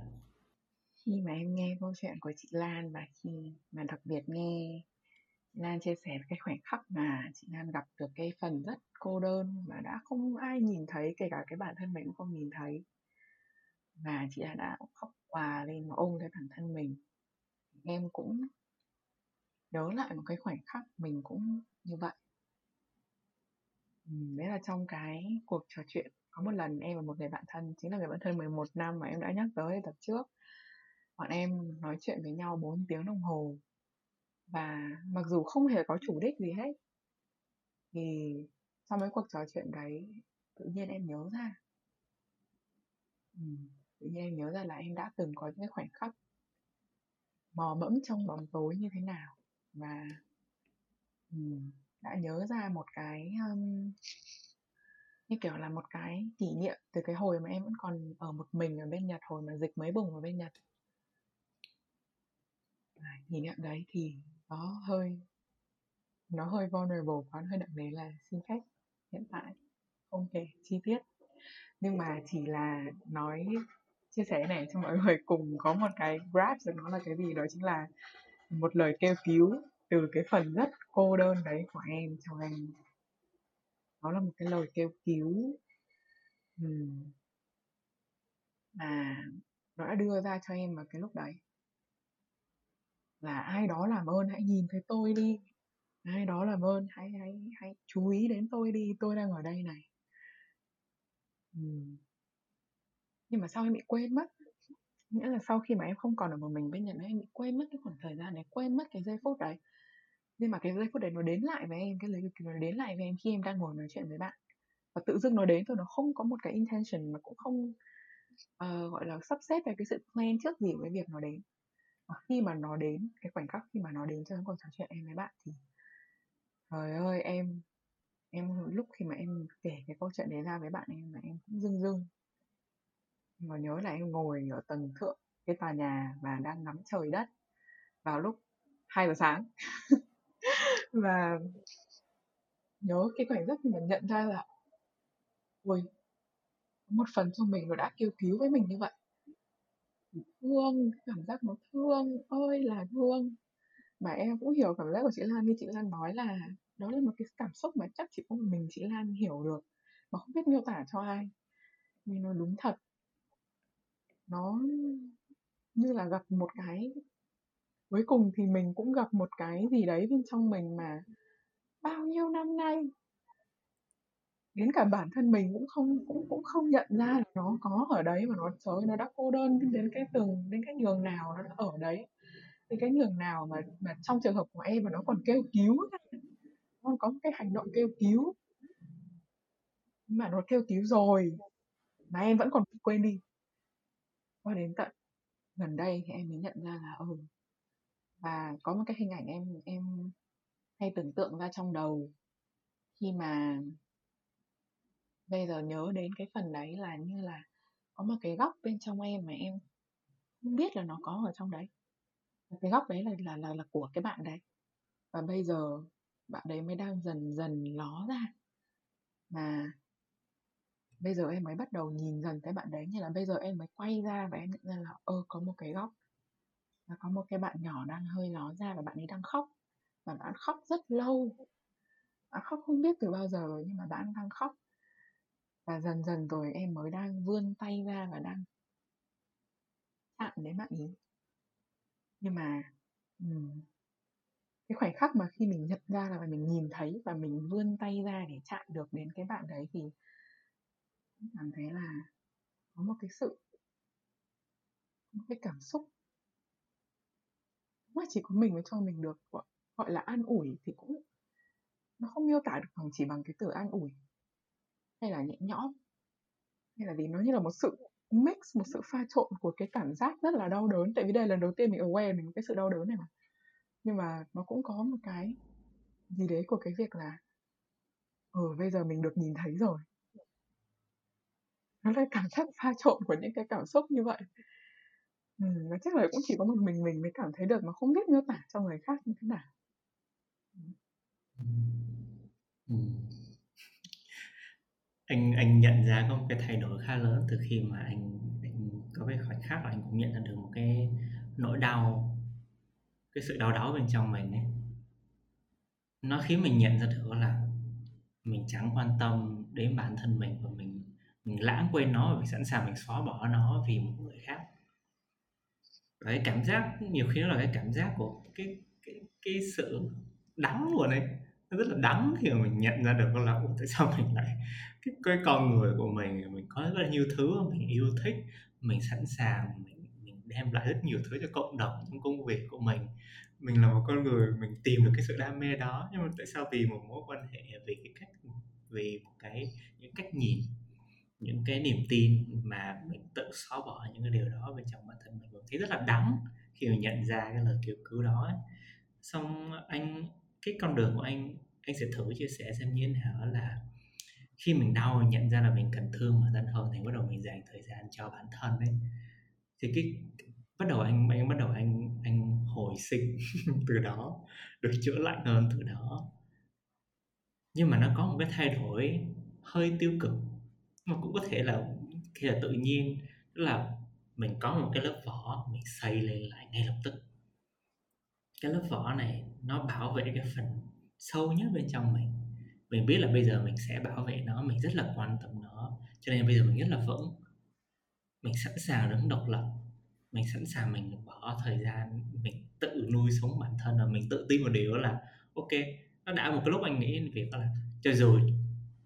Khi mà em nghe câu chuyện của chị Lan, và khi mà đặc biệt nghe Lan chia sẻ cái khoảnh khắc mà chị Lan gặp được cái phần rất cô đơn mà đã không ai nhìn thấy, kể cả cái bản thân mình cũng không nhìn thấy, và chị đã khóc òa lên mà ôm lấy bản thân mình, em cũng nhớ lại một cái khoảnh khắc mình cũng như vậy. Đấy là trong cái cuộc trò chuyện có một lần em và một người bạn thân, chính là người bạn thân 11 năm mà em đã nhắc tới tập trước. Bọn em nói chuyện với nhau 4 tiếng đồng hồ, và mặc dù không hề có chủ đích gì hết, thì sau mấy cuộc trò chuyện đấy tự nhiên em nhớ ra, là em đã từng có những khoảnh khắc mò mẫm trong bóng tối như thế nào, và đã nhớ ra một cái như kiểu là một cái kỷ niệm từ cái hồi mà em vẫn còn ở một mình ở bên Nhật, hồi mà dịch mới bùng ở bên Nhật. Kỷ niệm đấy thì nó hơi vulnerable quá, nó hơi nặng nề, là xin phép hiện tại không kể chi tiết, nhưng mà chỉ là chia sẻ này cho mọi người cùng có một cái grab rồi, nó là cái gì đó chính là một lời kêu cứu từ cái phần rất cô đơn đấy của em cho anh. Nó là một cái lời kêu cứu mà nó đã đưa ra cho em vào cái lúc đấy, là ai đó làm ơn hãy nhìn thấy tôi đi, ai đó làm ơn hãy chú ý đến tôi đi, tôi đang ở đây này. Nhưng mà sau em bị quên mất, nghĩa là sau khi mà em không còn ở một mình bên Nhật, em bị quên mất cái khoảng thời gian đấy, quên mất cái giây phút đấy. Nhưng mà cái giây phút đấy nó đến lại với em, cái lời nó đến lại với em khi em đang ngồi nói chuyện với bạn, và tự dưng nó đến rồi, nó không có một cái intention, mà cũng không gọi là sắp xếp về cái sự plan trước gì với việc nó đến. Và khi mà nó đến, cái khoảnh khắc khi mà nó đến cho em còn trò chuyện em với bạn, thì trời ơi, em lúc khi mà em kể cái câu chuyện đấy ra với bạn em, mà em cũng rưng. Mà nhớ là em ngồi ở tầng thượng cái tòa nhà và đang ngắm trời đất vào lúc 2 giờ sáng và nhớ cái khoảnh khắc mình nhận ra là ui, một phần trong mình nó đã kêu cứu với mình như vậy. Thương, cảm giác nó thương ơi là thương. Mà em cũng hiểu cảm giác của chị Lan, như chị Lan nói là đó là một cái cảm xúc mà chắc chỉ có mình chị Lan hiểu được, mà không biết miêu tả cho ai, nhưng nó đúng thật. Nó như là gặp một cái, cuối cùng thì mình cũng gặp một cái gì đấy bên trong mình mà bao nhiêu năm nay đến cả bản thân mình cũng không nhận ra là nó có ở đấy, mà nó trời, nó đã cô đơn đến cái nhường nào, nó đã ở đấy đến cái nhường nào mà trong trường hợp của em mà nó còn kêu cứu, nó có một cái hành động kêu cứu, nhưng mà nó kêu cứu rồi mà em vẫn còn quên đi. Và đến tận gần đây thì em mới nhận ra là và có một cái hình ảnh em hay tưởng tượng ra trong đầu khi mà bây giờ nhớ đến cái phần đấy, là như là có một cái góc bên trong em mà em không biết là nó có ở trong đấy, Cái góc đấy là của cái bạn đấy. Và bây giờ bạn đấy mới đang dần dần ló ra. Mà bây giờ em mới bắt đầu nhìn dần thấy bạn đấy, như là bây giờ em mới quay ra và em nhận ra là có một cái góc là có một cái bạn nhỏ đang hơi ló ra và bạn ấy đang khóc. Và bạn khóc rất lâu, bạn khóc không biết từ bao giờ rồi, nhưng mà bạn đang khóc. Và dần dần rồi em mới đang vươn tay ra và đang chạm đến bạn ấy. Nhưng mà cái khoảnh khắc mà khi mình nhận ra là mình nhìn thấy và mình vươn tay ra để chạm được đến cái bạn đấy thì cảm thấy là có một cái cảm xúc mà chỉ có mình mới cho mình được gọi là an ủi, thì cũng nó không miêu tả được bằng chỉ bằng cái từ an ủi hay là nhẹ nhõm, hay là vì nó như là một sự mix, một sự pha trộn của cái cảm giác rất là đau đớn, tại vì đây là lần đầu tiên mình aware mình cái sự đau đớn này mà, nhưng mà nó cũng có một cái gì đấy của cái việc là bây giờ mình được nhìn thấy rồi. Nó là cảm giác pha trộn của những cái cảm xúc như vậy. Nó chắc là cũng chỉ có một mình mới cảm thấy được, mà không biết miêu tả cho người khác như thế nào. Anh nhận ra có một cái thay đổi khá lớn từ khi mà anh có cái khoảnh khắc là anh cũng nhận ra được một cái nỗi đau, cái sự đau đớn bên trong mình ấy. Nó khiến mình nhận ra được là mình chẳng quan tâm đến bản thân mình và mình lãng quên nó, và mình sẵn sàng mình xóa bỏ nó vì một người khác. Và cái cảm giác nhiều khi nó là cái cảm giác của cái sự đắng luôn ấy. Nó rất là đắng khi mà mình nhận ra được là tại sao mình lại cái con người của mình có rất là nhiều thứ mình yêu thích, mình sẵn sàng mình đem lại rất nhiều thứ cho cộng đồng trong công việc của mình là một con người mình tìm được cái sự đam mê đó, nhưng mà tại sao vì một mối quan hệ, vì cái cách, vì một cái những cách nhìn, những cái niềm tin mà mình tự xóa bỏ những cái điều đó bên trong bản thân mình thấy rất là đắng khi mình nhận ra cái lời kêu cứu đó. Xong anh cái con đường của anh sẽ thử chia sẻ xem như thế nào, là khi mình đau mình nhận ra là mình cần thương bản thân hơn thì bắt đầu mình dành thời gian cho bản thân ấy, thì cái bắt đầu anh hồi sinh từ đó, được chữa lành hơn từ đó. Nhưng mà nó có một cái thay đổi hơi tiêu cực, mà cũng có thể là khi là tự nhiên, tức là mình có một cái lớp vỏ mình xây lên lại ngay lập tức. Cái lớp vỏ này nó bảo vệ cái phần sâu nhất bên trong mình. Mình biết là bây giờ mình sẽ bảo vệ nó, mình rất là quan tâm nó, cho nên bây giờ mình rất là vững. Mình sẵn sàng đứng độc lập, mình sẵn sàng mình bỏ thời gian, mình tự nuôi sống bản thân, và mình tự tin một điều là ok, nó đã một cái lúc anh nghĩ việc là cho dù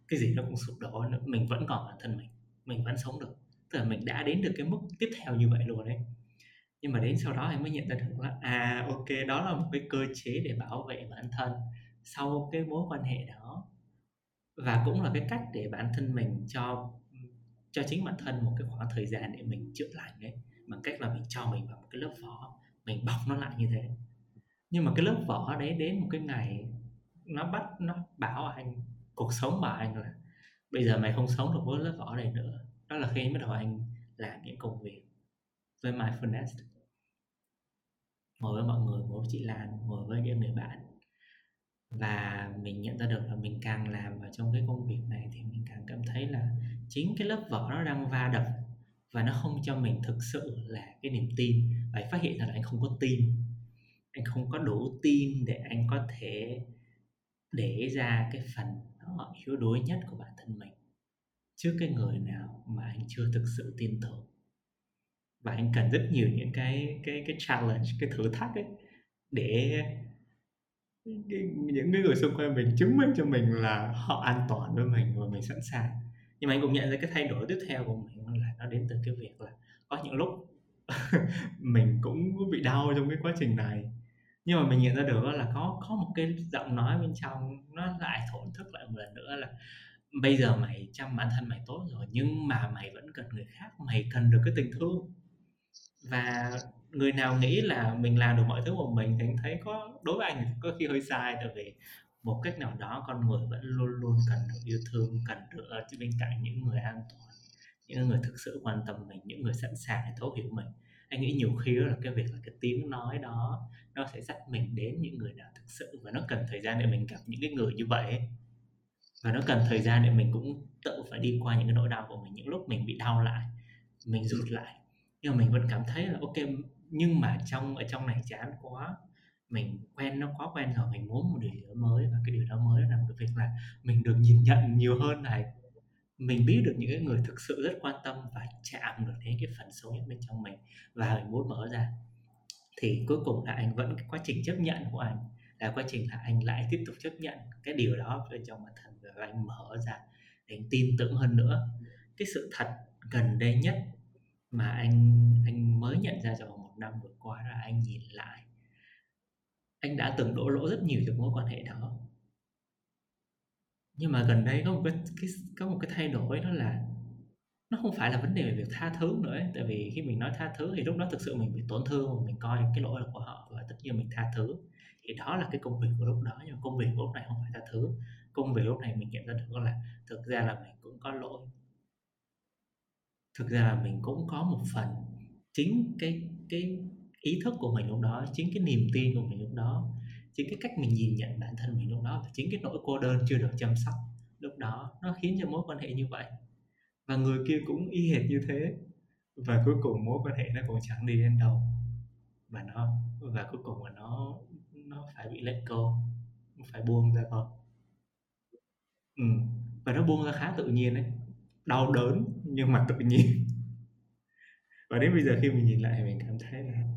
cái gì nó cũng sụp đổ, mình vẫn còn bản thân mình vẫn sống được. Tức là mình đã đến được cái mức tiếp theo như vậy luôn đấy. Nhưng mà đến sau đó em mới nhận ra được là ok, đó là một cái cơ chế để bảo vệ bản thân sau cái mối quan hệ đó, và cũng là cái cách để bản thân mình cho chính bản thân một cái khoảng thời gian để mình chữa lành ấy, bằng cách là mình cho mình vào một cái lớp vỏ, mình bọc nó lại như thế. Nhưng mà cái lớp vỏ đấy đến một cái ngày nó bảo anh, cuộc sống bảo anh là bây giờ mày không sống được với lớp vỏ này nữa. Đó là khi bắt đầu anh làm những công việc với mindfulness, ngồi với mọi người, ngồi với chị Lan, ngồi với những người bạn, và mình nhận ra được là mình càng làm vào trong cái công việc này thì mình càng cảm thấy là chính cái lớp vỏ nó đang va đập, và nó không cho mình thực sự là cái niềm tin. Và anh phát hiện ra là anh không có tin, anh không có đủ tin để anh có thể để ra cái phần nó yếu đuối nhất của bản thân mình trước cái người nào mà anh chưa thực sự tin tưởng. Và anh cần rất nhiều những cái challenge, cái thử thách ấy, để những người xung quanh mình chứng minh cho mình là họ an toàn với mình và mình sẵn sàng. Nhưng mà anh cũng nhận ra cái thay đổi tiếp theo của mình là nó đến từ cái việc là có những lúc mình cũng bị đau trong cái quá trình này, nhưng mà mình nhận ra được là có một cái giọng nói bên trong nó lại thổn thức lại một lần nữa là bây giờ mày chăm bản thân mày tốt rồi, nhưng mà mày vẫn cần người khác, mày cần được cái tình thương. Và người nào nghĩ là mình làm được mọi thứ của mình thì anh thấy đối với anh thì có khi hơi sai, tại vì một cách nào đó con người vẫn luôn luôn cần được yêu thương, cần được ở bên cạnh những người an toàn, những người thực sự quan tâm mình, những người sẵn sàng để thấu hiểu mình. Anh nghĩ nhiều khi là cái việc là cái tiếng nói đó nó sẽ dắt mình đến những người nào thực sự, và nó cần thời gian để mình gặp những cái người như vậy, và nó cần thời gian để mình cũng tự phải đi qua những cái nỗi đau của mình. Những lúc mình bị đau lại, mình rụt lại, nhưng mà mình vẫn cảm thấy là ok, nhưng mà ở trong này chán quá, mình quen nó quá quen rồi, mình muốn một điều gì đó mới. Và cái điều đó mới là một cái việc là mình được nhìn nhận nhiều hơn này, mình biết được những cái người thực sự rất quan tâm và chạm được đến cái phần xấu nhất bên trong mình, và mình muốn mở ra. Thì cuối cùng là anh vẫn, cái quá trình chấp nhận của anh là quá trình là anh lại tiếp tục chấp nhận cái điều đó bên trong bản thân, và anh mở ra để anh tin tưởng hơn nữa. Cái sự thật gần đây nhất mà anh mới nhận ra trong 1 năm vừa qua là anh nhìn lại, anh đã từng đổ lỗi rất nhiều trong mối quan hệ đó, nhưng mà gần đây có một cái thay đổi, đó là nó không phải là vấn đề về việc tha thứ nữa ấy. Tại vì khi mình nói tha thứ thì lúc đó thực sự mình bị tổn thương, mình coi cái lỗi là của họ và tất nhiên mình tha thứ, thì đó là cái công việc của lúc đó. Nhưng mà công việc của lúc này không phải tha thứ, công việc lúc này mình nhận ra được là thực ra là mình cũng có lỗi, thực ra là mình cũng có một phần chính cái ý thức của mình lúc đó, chính cái niềm tin của mình lúc đó, chính cái cách mình nhìn nhận bản thân mình lúc đó, và chính cái nỗi cô đơn chưa được chăm sóc lúc đó nó khiến cho mối quan hệ như vậy. Và người kia cũng y hệt như thế, và cuối cùng mối quan hệ nó cũng chẳng đi đến đâu, và cuối cùng là nó phải bị let go, phải buông ra thôi. Và nó buông ra khá tự nhiên đấy, đau đớn nhưng mà tự nhiên. Và đến bây giờ khi mình nhìn lại thì mình cảm thấy là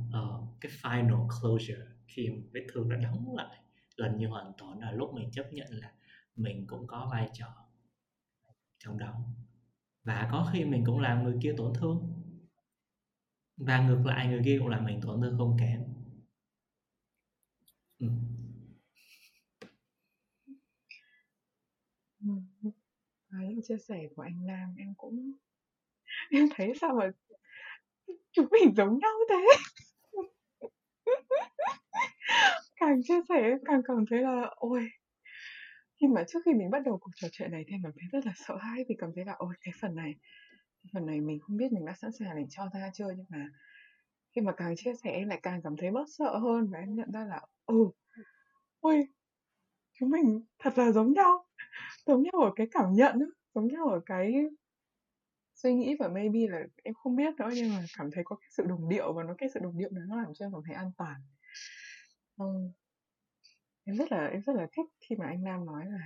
cái final closure, khi vết thương đã đóng lại gần như hoàn toàn, là lúc mình chấp nhận là mình cũng có vai trò trong đó, và có khi mình cũng làm người kia tổn thương, và ngược lại người kia cũng làm mình tổn thương không kém. Nói những chia sẻ của anh Nam, em thấy sao mà chúng mình giống nhau thế. Càng chia sẻ em càng cảm thấy là ôi, khi mà trước khi mình bắt đầu cuộc trò chuyện này thì em cảm thấy rất là sợ hãi, vì cảm thấy là ôi, cái phần này mình không biết mình đã sẵn sàng để cho ra chưa. Nhưng mà khi mà càng chia sẻ em lại càng cảm thấy bớt sợ hơn, và em nhận ra là ôi, chúng mình thật là giống nhau ở cái cảm nhận, giống nhau ở cái suy nghĩ, và maybe là em không biết nữa, nhưng mà cảm thấy có cái sự đồng điệu, và cái sự đồng điệu đó nó làm cho em cảm thấy an toàn. Em rất là thích khi mà anh Nam nói là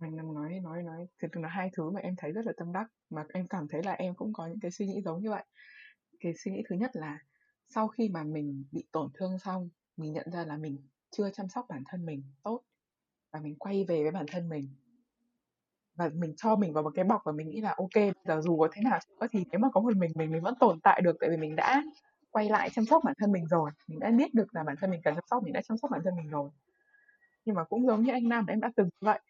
anh Nam nói thực sự là 2 thứ mà em thấy rất là tâm đắc, mà em cảm thấy là em cũng có những cái suy nghĩ giống như vậy. Cái suy nghĩ thứ nhất là sau khi mà mình bị tổn thương xong, mình nhận ra là mình chưa chăm sóc bản thân mình tốt, và mình quay về với bản thân mình, và mình cho mình vào một cái bọc, và mình nghĩ là ok, giờ dù có thế nào thì nếu mà có một mình vẫn tồn tại được, tại vì mình đã quay lại chăm sóc bản thân mình rồi, mình đã biết được là bản thân mình cần chăm sóc, mình đã chăm sóc bản thân mình rồi. Nhưng mà cũng giống như anh Nam, em đã từng vậy,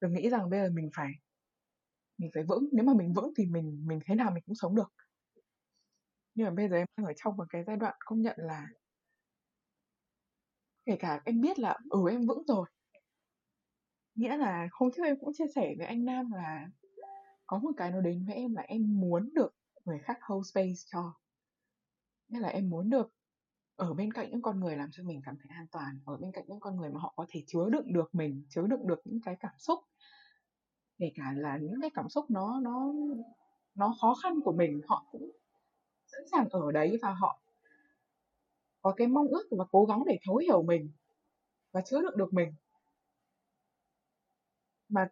từng nghĩ rằng bây giờ mình phải vững, nếu mà mình vững thì mình thế nào mình cũng sống được. Nhưng mà bây giờ em đang ở trong một cái giai đoạn công nhận là kể cả em biết là em vững rồi, nghĩa là hôm trước em cũng chia sẻ với anh Nam là có một cái nó đến với em là em muốn được người khác hold space cho, nghĩa là em muốn được ở bên cạnh những con người làm cho mình cảm thấy an toàn, ở bên cạnh những con người mà họ có thể chứa đựng được mình, chứa đựng được những cái cảm xúc, kể cả là những cái cảm xúc nó khó khăn của mình, họ cũng sẵn sàng ở đấy, và họ có cái mong ước và cố gắng để thấu hiểu mình và chứa đựng được mình. Mà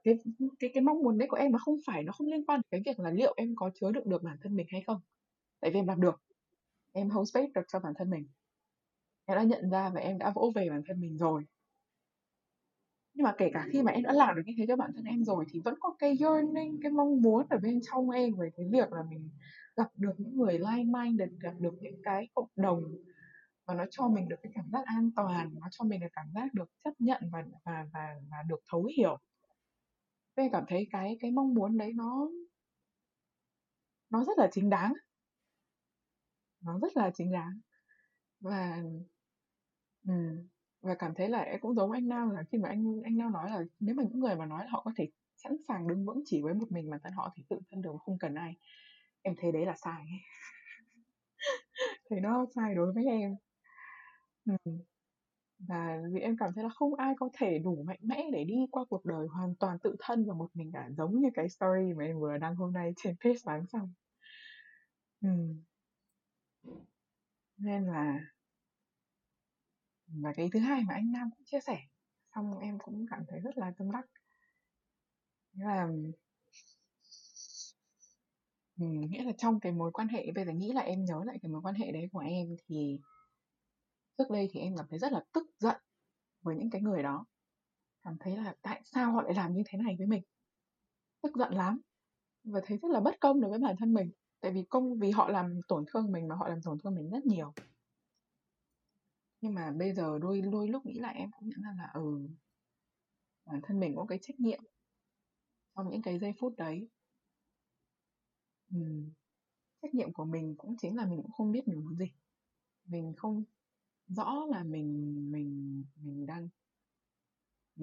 cái mong muốn đấy của em mà nó không liên quan đến cái việc là liệu em có chứa đựng được bản thân mình hay không, tại vì em làm được, em hold space được cho bản thân mình, em đã nhận ra và em đã vỗ về bản thân mình rồi. Nhưng mà kể cả khi mà em đã làm được như thế cho bản thân em rồi, thì vẫn có cái yearning, cái mong muốn ở bên trong em về cái việc là mình gặp được những người like-minded, gặp được những cái cộng đồng và nó cho mình được cái cảm giác an toàn, nó cho mình được cảm giác được chấp nhận và được thấu hiểu. Em cảm thấy cái mong muốn đấy nó rất là chính đáng, và cảm thấy là em cũng giống anh Nam, là khi mà anh Nam nói là nếu mà những người mà nói là họ có thể sẵn sàng đứng vững chỉ với một mình bản thân họ thì tự thân được, không cần ai, Em thấy đấy là sai. Thấy nó sai đối với em. Và vì em cảm thấy là không ai có thể đủ mạnh mẽ để đi qua cuộc đời hoàn toàn tự thân và một mình cả, giống như cái story mà em vừa đăng hôm nay trên page bán xong. Nên là, và cái thứ hai mà anh Nam cũng chia sẻ xong em cũng cảm thấy rất là tâm đắc, là nghĩa là trong cái mối quan hệ, bây giờ nghĩ là em nhớ lại cái mối quan hệ đấy của em, thì trước đây thì em cảm thấy rất là tức giận với những cái người đó, cảm thấy là tại sao họ lại làm như thế này với mình, tức giận lắm và thấy rất là bất công đối với bản thân mình, tại vì vì họ làm tổn thương mình, mà họ làm tổn thương mình rất nhiều. Nhưng mà bây giờ đôi lúc nghĩ lại em cũng nhận ra là bản thân mình có cái trách nhiệm trong những cái giây phút đấy. Trách nhiệm của mình cũng chính là mình cũng không biết mình muốn gì, mình không rõ là mình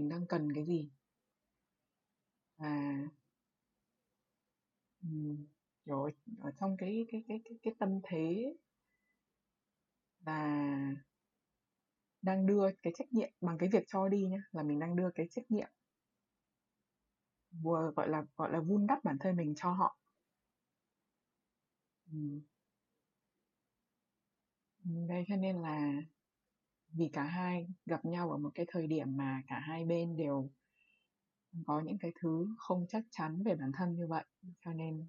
đang cần cái gì, và rồi ở trong cái tâm thế là đang đưa cái trách nhiệm bằng cái việc cho đi nhá, là mình đang đưa cái trách nhiệm vừa gọi là vun đắp bản thân mình cho họ. Đây cho nên là vì cả hai gặp nhau ở một cái thời điểm mà cả hai bên đều có những cái thứ không chắc chắn về bản thân như vậy, cho nên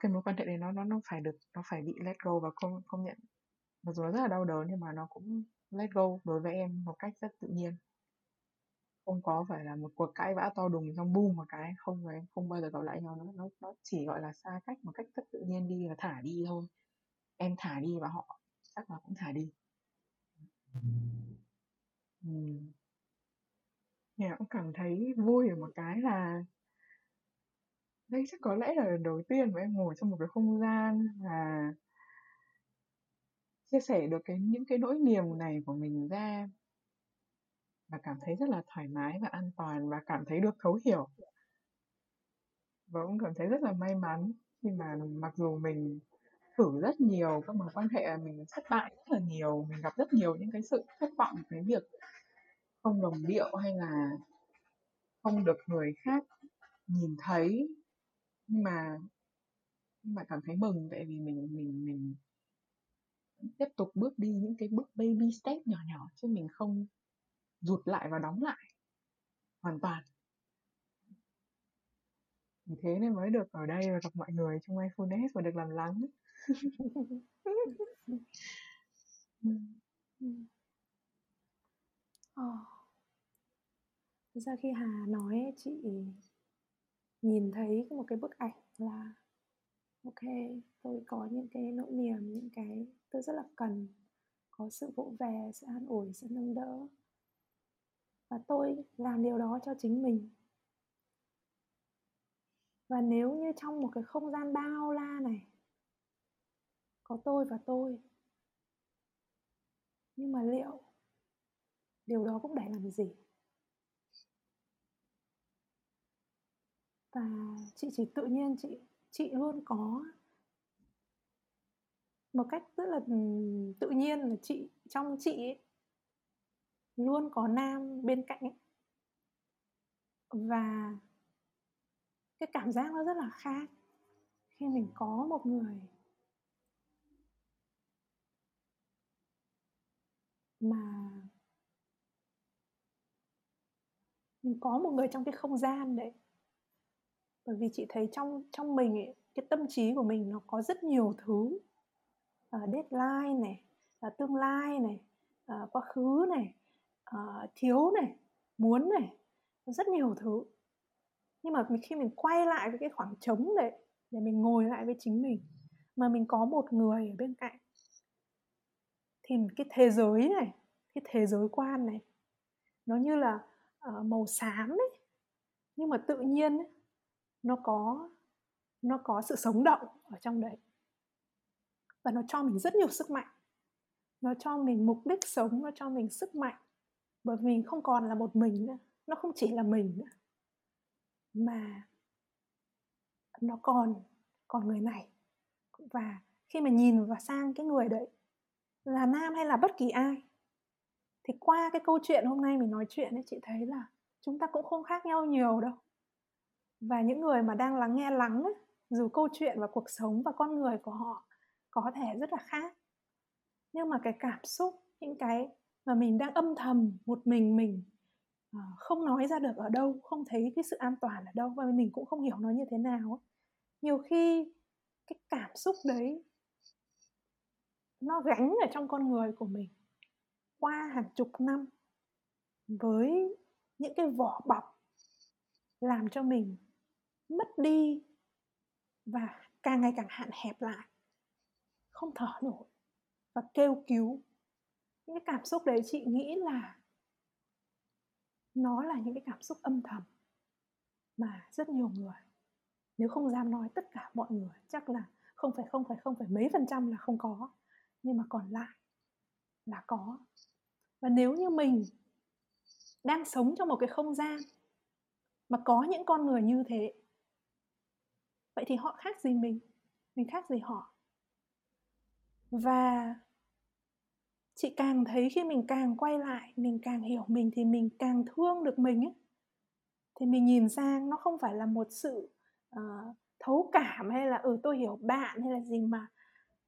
cái mối quan hệ này nó phải được, nó phải bị let go, và công nhận mặc dù nó rất là đau đớn nhưng mà nó cũng let go đối với em một cách rất tự nhiên, không có phải là một cuộc cãi vã to đùng trong bùm một cái, không, và em không bao giờ gặp lại nhau nữa. Nó chỉ gọi là xa cách một cách rất tự nhiên đi, và thả đi thôi. Em thả đi và họ chắc là cũng thả đi. Em cũng cảm thấy vui ở một cái là đây chắc có lẽ là lần đầu tiên mà em ngồi trong một cái không gian và chia sẻ được những cái nỗi niềm này của mình ra, và cảm thấy rất là thoải mái và an toàn, và cảm thấy được thấu hiểu, và cũng cảm thấy rất là may mắn khi mà mặc dù mình thử rất nhiều các mối quan hệ, mình thất bại rất là nhiều, mình gặp rất nhiều những cái sự thất vọng, cái việc không đồng điệu hay là không được người khác nhìn thấy, nhưng mà cảm thấy mừng, tại vì mình tiếp tục bước đi những cái bước baby step nhỏ nhỏ, chứ mình không rụt lại và đóng lại hoàn toàn. Vì thế nên mới được ở đây và gặp mọi người trong mindfulness và được làm lắng. Thực ra khi Hà nói, chị nhìn thấy một cái bức ảnh là ok, tôi có những cái nỗi niềm, những cái tôi rất là cần, có sự vỗ về, sự an ủi, sự nâng đỡ, và tôi làm điều đó cho chính mình. Và nếu như trong một cái không gian bao la này có tôi và tôi, nhưng mà liệu điều đó cũng để làm gì? Và chị chỉ tự nhiên chị luôn có một cách rất là tự nhiên là trong chị luôn có Nam bên cạnh ấy. Và cái cảm giác nó rất là khác khi mình có một người mà mình có một người trong cái không gian đấy. Bởi vì chị thấy trong mình ấy, cái tâm trí của mình nó có rất nhiều thứ, deadline này, tương lai này, quá khứ này, thiếu này, muốn này, rất nhiều thứ. Nhưng mà khi mình quay lại với cái khoảng trống đấy, để mình ngồi lại với chính mình, mà mình có một người ở bên cạnh, thì cái thế giới này, cái thế giới quan này, nó như là màu xám ấy, nhưng mà tự nhiên ấy, nó có sự sống động ở trong đấy, và nó cho mình rất nhiều sức mạnh, nó cho mình mục đích sống, nó cho mình sức mạnh, bởi vì mình không còn là một mình nữa, nó không chỉ là mình nữa, mà nó còn còn người này. Và khi mà nhìn và sang cái người đấy là nam hay là bất kỳ ai, thì qua cái câu chuyện hôm nay mình nói chuyện ấy, chị thấy là chúng ta cũng không khác nhau nhiều đâu. Và những người mà đang lắng nghe Lắng ấy, dù câu chuyện và cuộc sống và con người của họ có thể rất là khác, nhưng mà cái cảm xúc, những cái mà mình đang âm thầm một mình không nói ra được ở đâu, không thấy cái sự an toàn ở đâu, và mình cũng không hiểu nó như thế nào, nhiều khi cái cảm xúc đấy nó gánh ở trong con người của mình qua hàng chục năm với những cái vỏ bọc làm cho mình mất đi và càng ngày càng hạn hẹp lại, không thở nổi và kêu cứu. Những cái cảm xúc đấy chị nghĩ là nó là những cái cảm xúc âm thầm mà rất nhiều người, nếu không dám nói tất cả mọi người, chắc là không phải mấy phần trăm là không có, nhưng mà còn lại là có. Và nếu như mình đang sống trong một cái không gian mà có những con người như thế, vậy thì họ khác gì mình khác gì họ. Và chị càng thấy khi mình càng quay lại, mình càng hiểu mình thì mình càng thương được mình ấy. Thì mình nhìn sang nó không phải là một sự thấu cảm hay là tôi hiểu bạn hay là gì, mà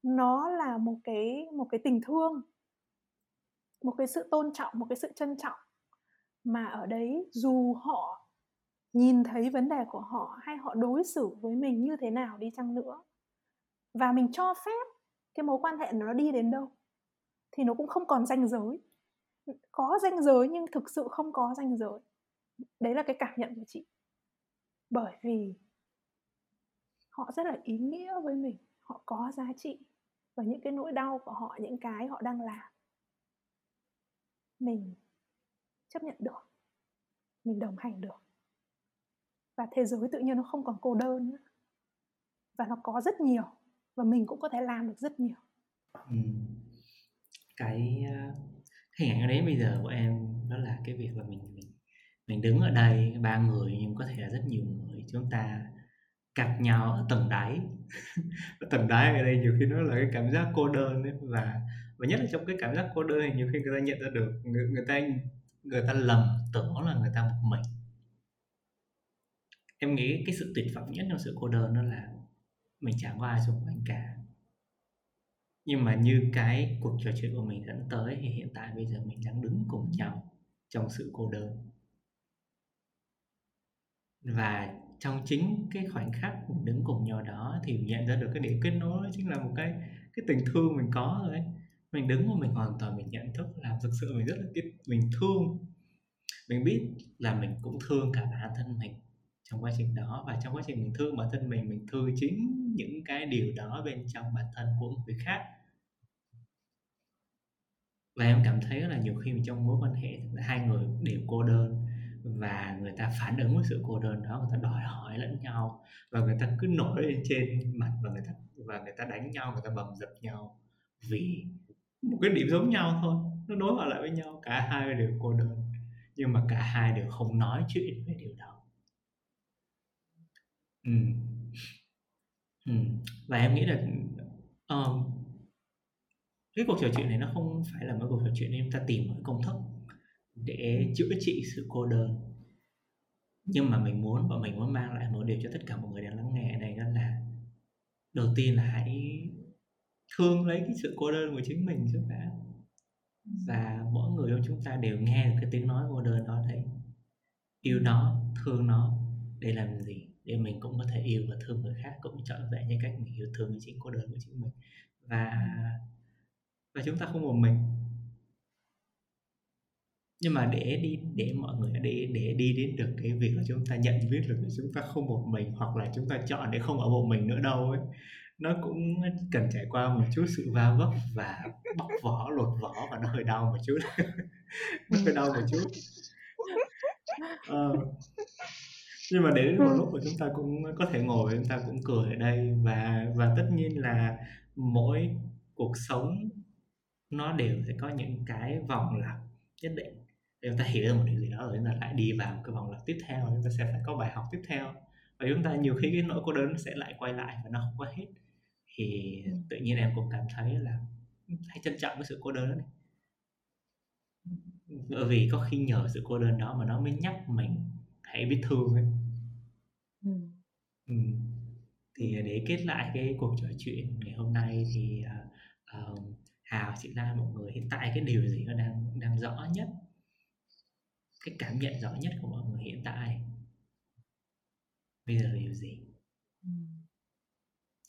nó là một cái tình thương, một cái sự tôn trọng, một cái sự trân trọng. Mà ở đấy dù họ nhìn thấy vấn đề của họ hay họ đối xử với mình như thế nào đi chăng nữa, và mình cho phép cái mối quan hệ nó đi đến đâu, thì nó cũng không còn ranh giới. Có ranh giới nhưng thực sự không có ranh giới. Đấy là cái cảm nhận của chị. Bởi vì họ rất là ý nghĩa với mình, họ có giá trị, và những cái nỗi đau của họ, những cái họ đang làm, mình chấp nhận được, mình đồng hành được. Và thế giới tự nhiên nó không còn cô đơn nữa, và nó có rất nhiều, và mình cũng có thể làm được rất nhiều. Cái hình ảnh đấy bây giờ của em đó là cái việc là mình đứng ở đây ba người, nhưng có thể là rất nhiều người, chúng ta gặp nhau ở tầng đáy. Tầng đáy ở đây nhiều khi nó là cái cảm giác cô đơn ấy, và nhất là trong cái cảm giác cô đơn này, nhiều khi người ta nhận ra được người ta lầm tưởng là người ta một mình. Em nghĩ cái sự tuyệt vọng nhất trong sự cô đơn đó là mình chẳng có ai xung quanh cả. Nhưng mà như cái cuộc trò chuyện của mình dẫn tới thì hiện tại bây giờ mình đang đứng cùng nhau trong sự cô đơn. Và trong chính cái khoảnh khắc mình đứng cùng nhau đó thì mình nhận ra được cái điểm kết nối chính là một cái tình thương mình có rồi ấy. Mình đứng và mình hoàn toàn mình nhận thức là thực sự mình rất là mình thương. Mình biết là mình cũng thương cả bản thân mình trong quá trình đó, và trong quá trình mình thương bản thân mình thương chính những cái điều đó bên trong bản thân của người khác. Và em cảm thấy là nhiều khi mình trong mối quan hệ hai người đều cô đơn, và người ta phản ứng với sự cô đơn đó, người ta đòi hỏi lẫn nhau, và người ta cứ nổi lên trên mặt, và người ta đánh nhau, người ta bầm dập nhau vì một cái điểm giống nhau thôi, nó đối vào lại với nhau. Cả hai đều cô đơn, nhưng mà cả hai đều không nói chuyện về điều đó. Và em nghĩ là cái cuộc trò chuyện này nó không phải là một cuộc trò chuyện để chúng ta tìm một công thức để chữa trị sự cô đơn, nhưng mà mình muốn mang lại một điều cho tất cả mọi người đang lắng nghe này, đó là đầu tiên là hãy thương lấy cái sự cô đơn của chính mình trước đã. Và mỗi người trong chúng ta đều nghe được cái tiếng nói cô đơn đó đấy, yêu nó, thương nó để làm gì, để mình cũng có thể yêu và thương người khác cũng trọn vẹn như cách mình yêu thương chính cô đơn của chính mình. Và chúng ta không một mình. Nhưng mà để mọi người để đi đến được cái việc là chúng ta nhận biết được là chúng ta không một mình, hoặc là chúng ta chọn để không ở một mình nữa đâu ấy, nó cũng cần trải qua một chút sự va vấp và bóc vỏ, lột vỏ, và nó hơi đau một chút. Nhưng mà đến một lúc mà chúng ta cũng có thể ngồi, chúng ta cũng cười ở đây. Và tất nhiên là mỗi cuộc sống nó đều sẽ có những cái vòng lặp nhất định. Chúng ta hiểu được một điều gì đó rồi, chúng ta lại đi vào cái vòng lặp tiếp theo, chúng ta sẽ phải có bài học tiếp theo. và chúng ta nhiều khi cái nỗi cô đơn sẽ lại quay lại và nó không có hết. Thì tự nhiên em cũng cảm thấy là hãy trân trọng cái sự cô đơn đó này, bởi vì có khi nhờ sự cô đơn đó mà nó mới nhắc mình hãy biết thương ấy. Thì để kết lại cái cuộc trò chuyện ngày hôm nay thì Hào, chị Lan, mọi người hiện tại cái điều gì nó đang rõ nhất, cái cảm nhận rõ nhất của mọi người hiện tại bây giờ là điều gì? Thì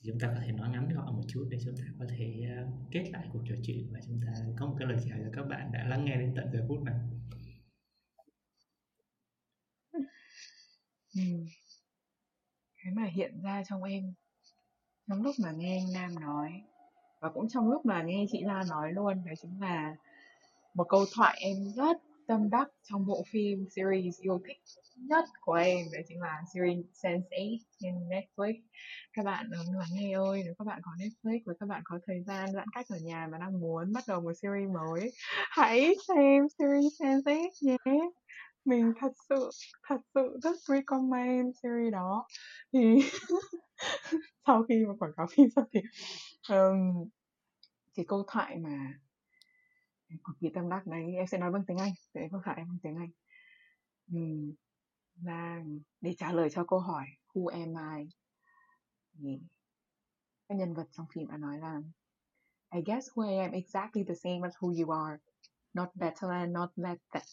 chúng ta có thể nói ngắn gọn một chút để chúng ta có thể kết lại cuộc trò chuyện và chúng ta có một cái lời chào cho các bạn đã lắng nghe đến tận giờ phút này. Cái mà hiện ra trong em trong lúc mà nghe anh Nam nói và cũng trong lúc mà nghe chị La nói luôn, đấy chính là một câu thoại em rất tâm đắc trong bộ phim series yêu thích nhất của em, đấy chính là series Sense8 trên Netflix. Các bạn lắng nghe ơi, nếu các bạn có Netflix và các bạn có thời gian giãn cách ở nhà mà đang muốn bắt đầu một series mới, hãy xem series Sense8 nhé. Mình thật sự rất recommend series đó. Thì sau khi mà quảng cáo phim xong thì cái câu thoại mà cực kỳ tâm đắc này, em sẽ nói bằng tiếng Anh để câu thoại em bằng tiếng Anh là để trả lời cho câu hỏi who am I. Thì các nhân vật trong phim đã nói là I guess who I am exactly the same as who you are, not better and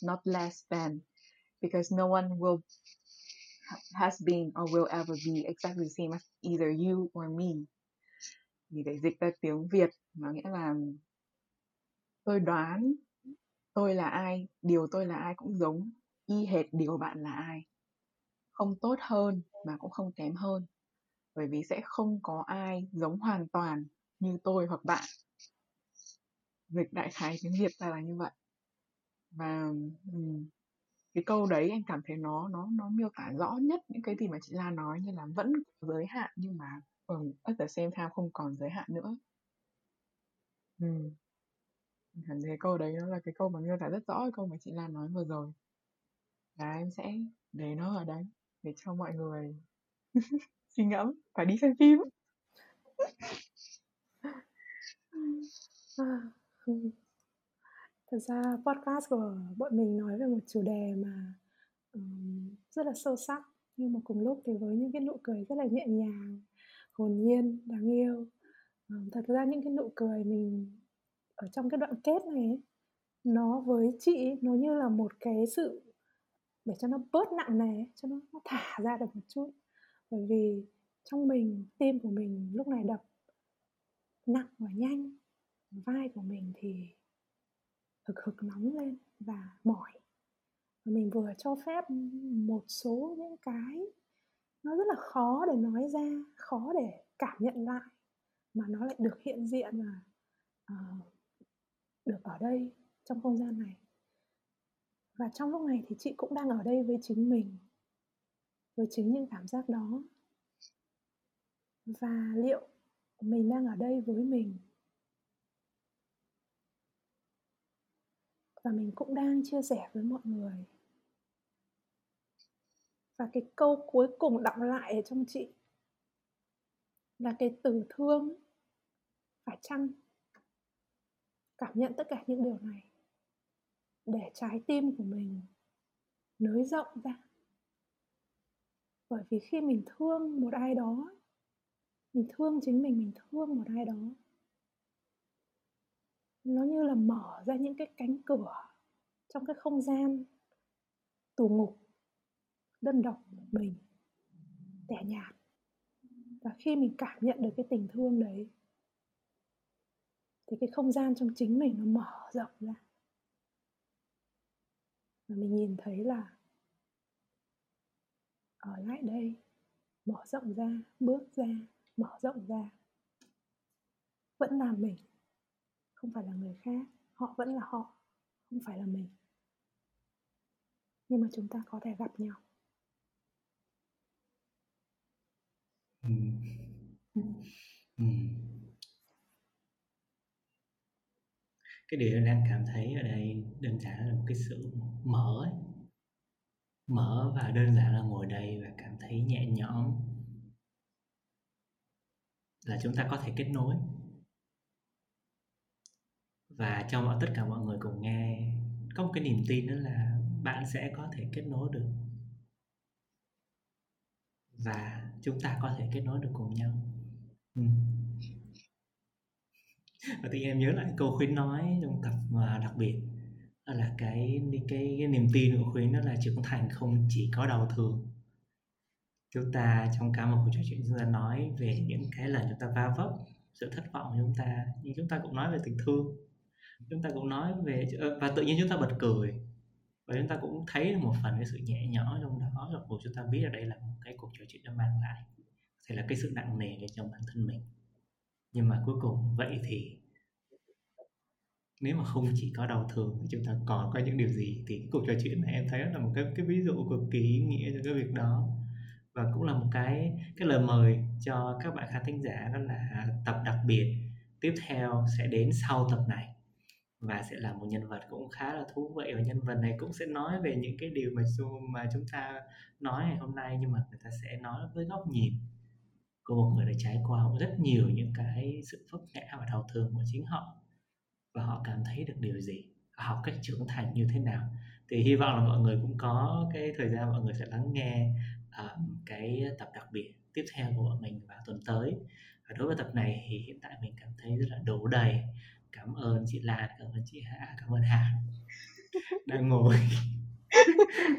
not less than, because no one will has been or will ever be exactly the same as either you or me. Thì để dịch ra tiếng Việt nó nghĩa là tôi đoán tôi là ai, điều tôi là ai cũng giống y hệt điều bạn là ai, không tốt hơn mà cũng không kém hơn, bởi vì sẽ không có ai giống hoàn toàn như tôi hoặc bạn. Dịch đại khái tiếng Việt ra là như vậy. Và cái câu đấy em cảm thấy nó miêu tả rõ nhất những cái gì mà chị La nói, như là vẫn có giới hạn nhưng mà at the same time không còn giới hạn nữa. Cảm thấy câu đấy nó là cái câu mà miêu tả rất rõ cái câu mà chị La nói vừa rồi. Và em sẽ để nó ở đấy để cho mọi người suy ngẫm và đi xem phim. Thật ra podcast của bọn mình nói về một chủ đề mà rất là sâu sắc, nhưng mà cùng lúc thì với những cái nụ cười rất là nhẹ nhàng, hồn nhiên, đáng yêu. Thật ra những cái nụ cười mình ở trong cái đoạn kết này ấy, nó với chị nó như là một cái sự để cho nó bớt nặng nề, cho nó thả ra được một chút, bởi vì trong mình, tim của mình lúc này đập nặng và nhanh, vai của mình thì hực hực nóng lên và mỏi. Mình vừa cho phép một số những cái nó rất là khó để nói ra, khó để cảm nhận lại, mà nó lại được hiện diện và được ở đây trong không gian này. Và trong lúc này thì chị cũng đang ở đây với chính mình, với chính những cảm giác đó. Và liệu mình đang ở đây với mình, và mình cũng đang chia sẻ với mọi người. Và cái câu cuối cùng đọng lại ở trong chị là cái từ thương. Phải chăng cảm nhận tất cả những điều này để trái tim của mình nới rộng ra? Bởi vì khi mình thương một ai đó, mình thương chính mình, mình thương một ai đó, nó như là mở ra những cái cánh cửa trong cái không gian tù ngục, đơn độc, mình, tẻ nhạt. Và khi mình cảm nhận được cái tình thương đấy thì cái không gian trong chính mình nó mở rộng ra, và mình nhìn thấy là ở lại đây, mở rộng ra, bước ra, mở rộng ra, vẫn là mình, không phải là người khác. Họ vẫn là họ, không phải là mình, nhưng mà chúng ta có thể gặp nhau. Cái điều đang cảm thấy ở đây đơn giản là một cái sự mở ấy. mở và đơn giản là ngồi đây và cảm thấy nhẹ nhõm, là chúng ta có thể kết nối. Và cho tất cả mọi người cùng nghe có một cái niềm tin đó là bạn sẽ có thể kết nối được, và chúng ta có thể kết nối được cùng nhau. Và tự nhiên em nhớ lại câu Khuyến nói trong tập đặc biệt, đó là cái niềm tin của Khuyến, đó là trưởng thành không chỉ có đau thương. Chúng ta trong cả một cuộc trò chuyện, chúng ta nói về những cái lần chúng ta va vấp, sự thất vọng của chúng ta, nhưng chúng ta cũng nói về tình thương, chúng ta cũng nói về, và tự nhiên chúng ta bật cười, và chúng ta cũng thấy một phần cái sự nhẹ nhõm trong đó, là chúng ta biết là đây là một cái cuộc trò chuyện đã mang lại thì là cái sự nặng nề lên trong bản thân mình. Nhưng mà cuối cùng vậy thì nếu mà không chỉ có đau thương thì chúng ta còn có những điều gì, thì cuộc trò chuyện này em thấy là một cái ví dụ cực kỳ ý nghĩa cho cái việc đó, và cũng là một cái lời mời cho các bạn khán thính giả, đó là tập đặc biệt tiếp theo sẽ đến sau tập này, và sẽ là một nhân vật cũng khá là thú vị, và nhân vật này cũng sẽ nói về những cái điều mà chúng ta nói ngày hôm nay, nhưng mà người ta sẽ nói với góc nhìn của một người đã trải qua rất nhiều những cái sự vấp ngã và đau thương của chính họ, và họ cảm thấy được điều gì, học cách trưởng thành như thế nào. Thì hy vọng là mọi người cũng có cái thời gian mọi người sẽ lắng nghe cái tập đặc biệt tiếp theo của bọn mình vào tuần tới. Và đối với tập này thì hiện tại mình cảm thấy rất là đủ đầy. Cảm ơn chị Lan, cảm ơn chị Hà, cảm ơn Hà đang ngồi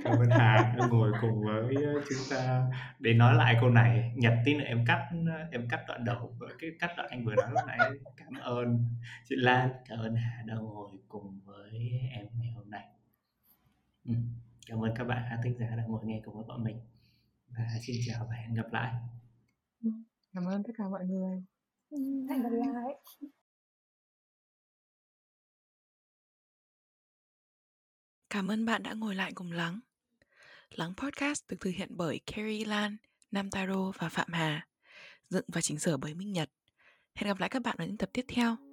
cảm ơn Hà đang ngồi cùng với chúng ta để nói lại câu này. Nhật tí nữa em cắt đoạn đầu, cắt đoạn anh vừa nói lúc nãy. Cảm ơn chị Lan, cảm ơn Hà đang ngồi cùng với em ngày hôm nay. Cảm ơn các bạn khán thính giả đã ngồi nghe cùng với bọn mình, và xin chào và hẹn gặp lại. Cảm ơn tất cả mọi người, hẹn gặp lại. Cảm ơn bạn đã ngồi lại cùng Lắng. Lắng Podcast được thực hiện bởi Carrie Lan, Nam Taro và Phạm Hà. Dựng và chỉnh sửa bởi Minh Nhật. Hẹn gặp lại các bạn ở những tập tiếp theo.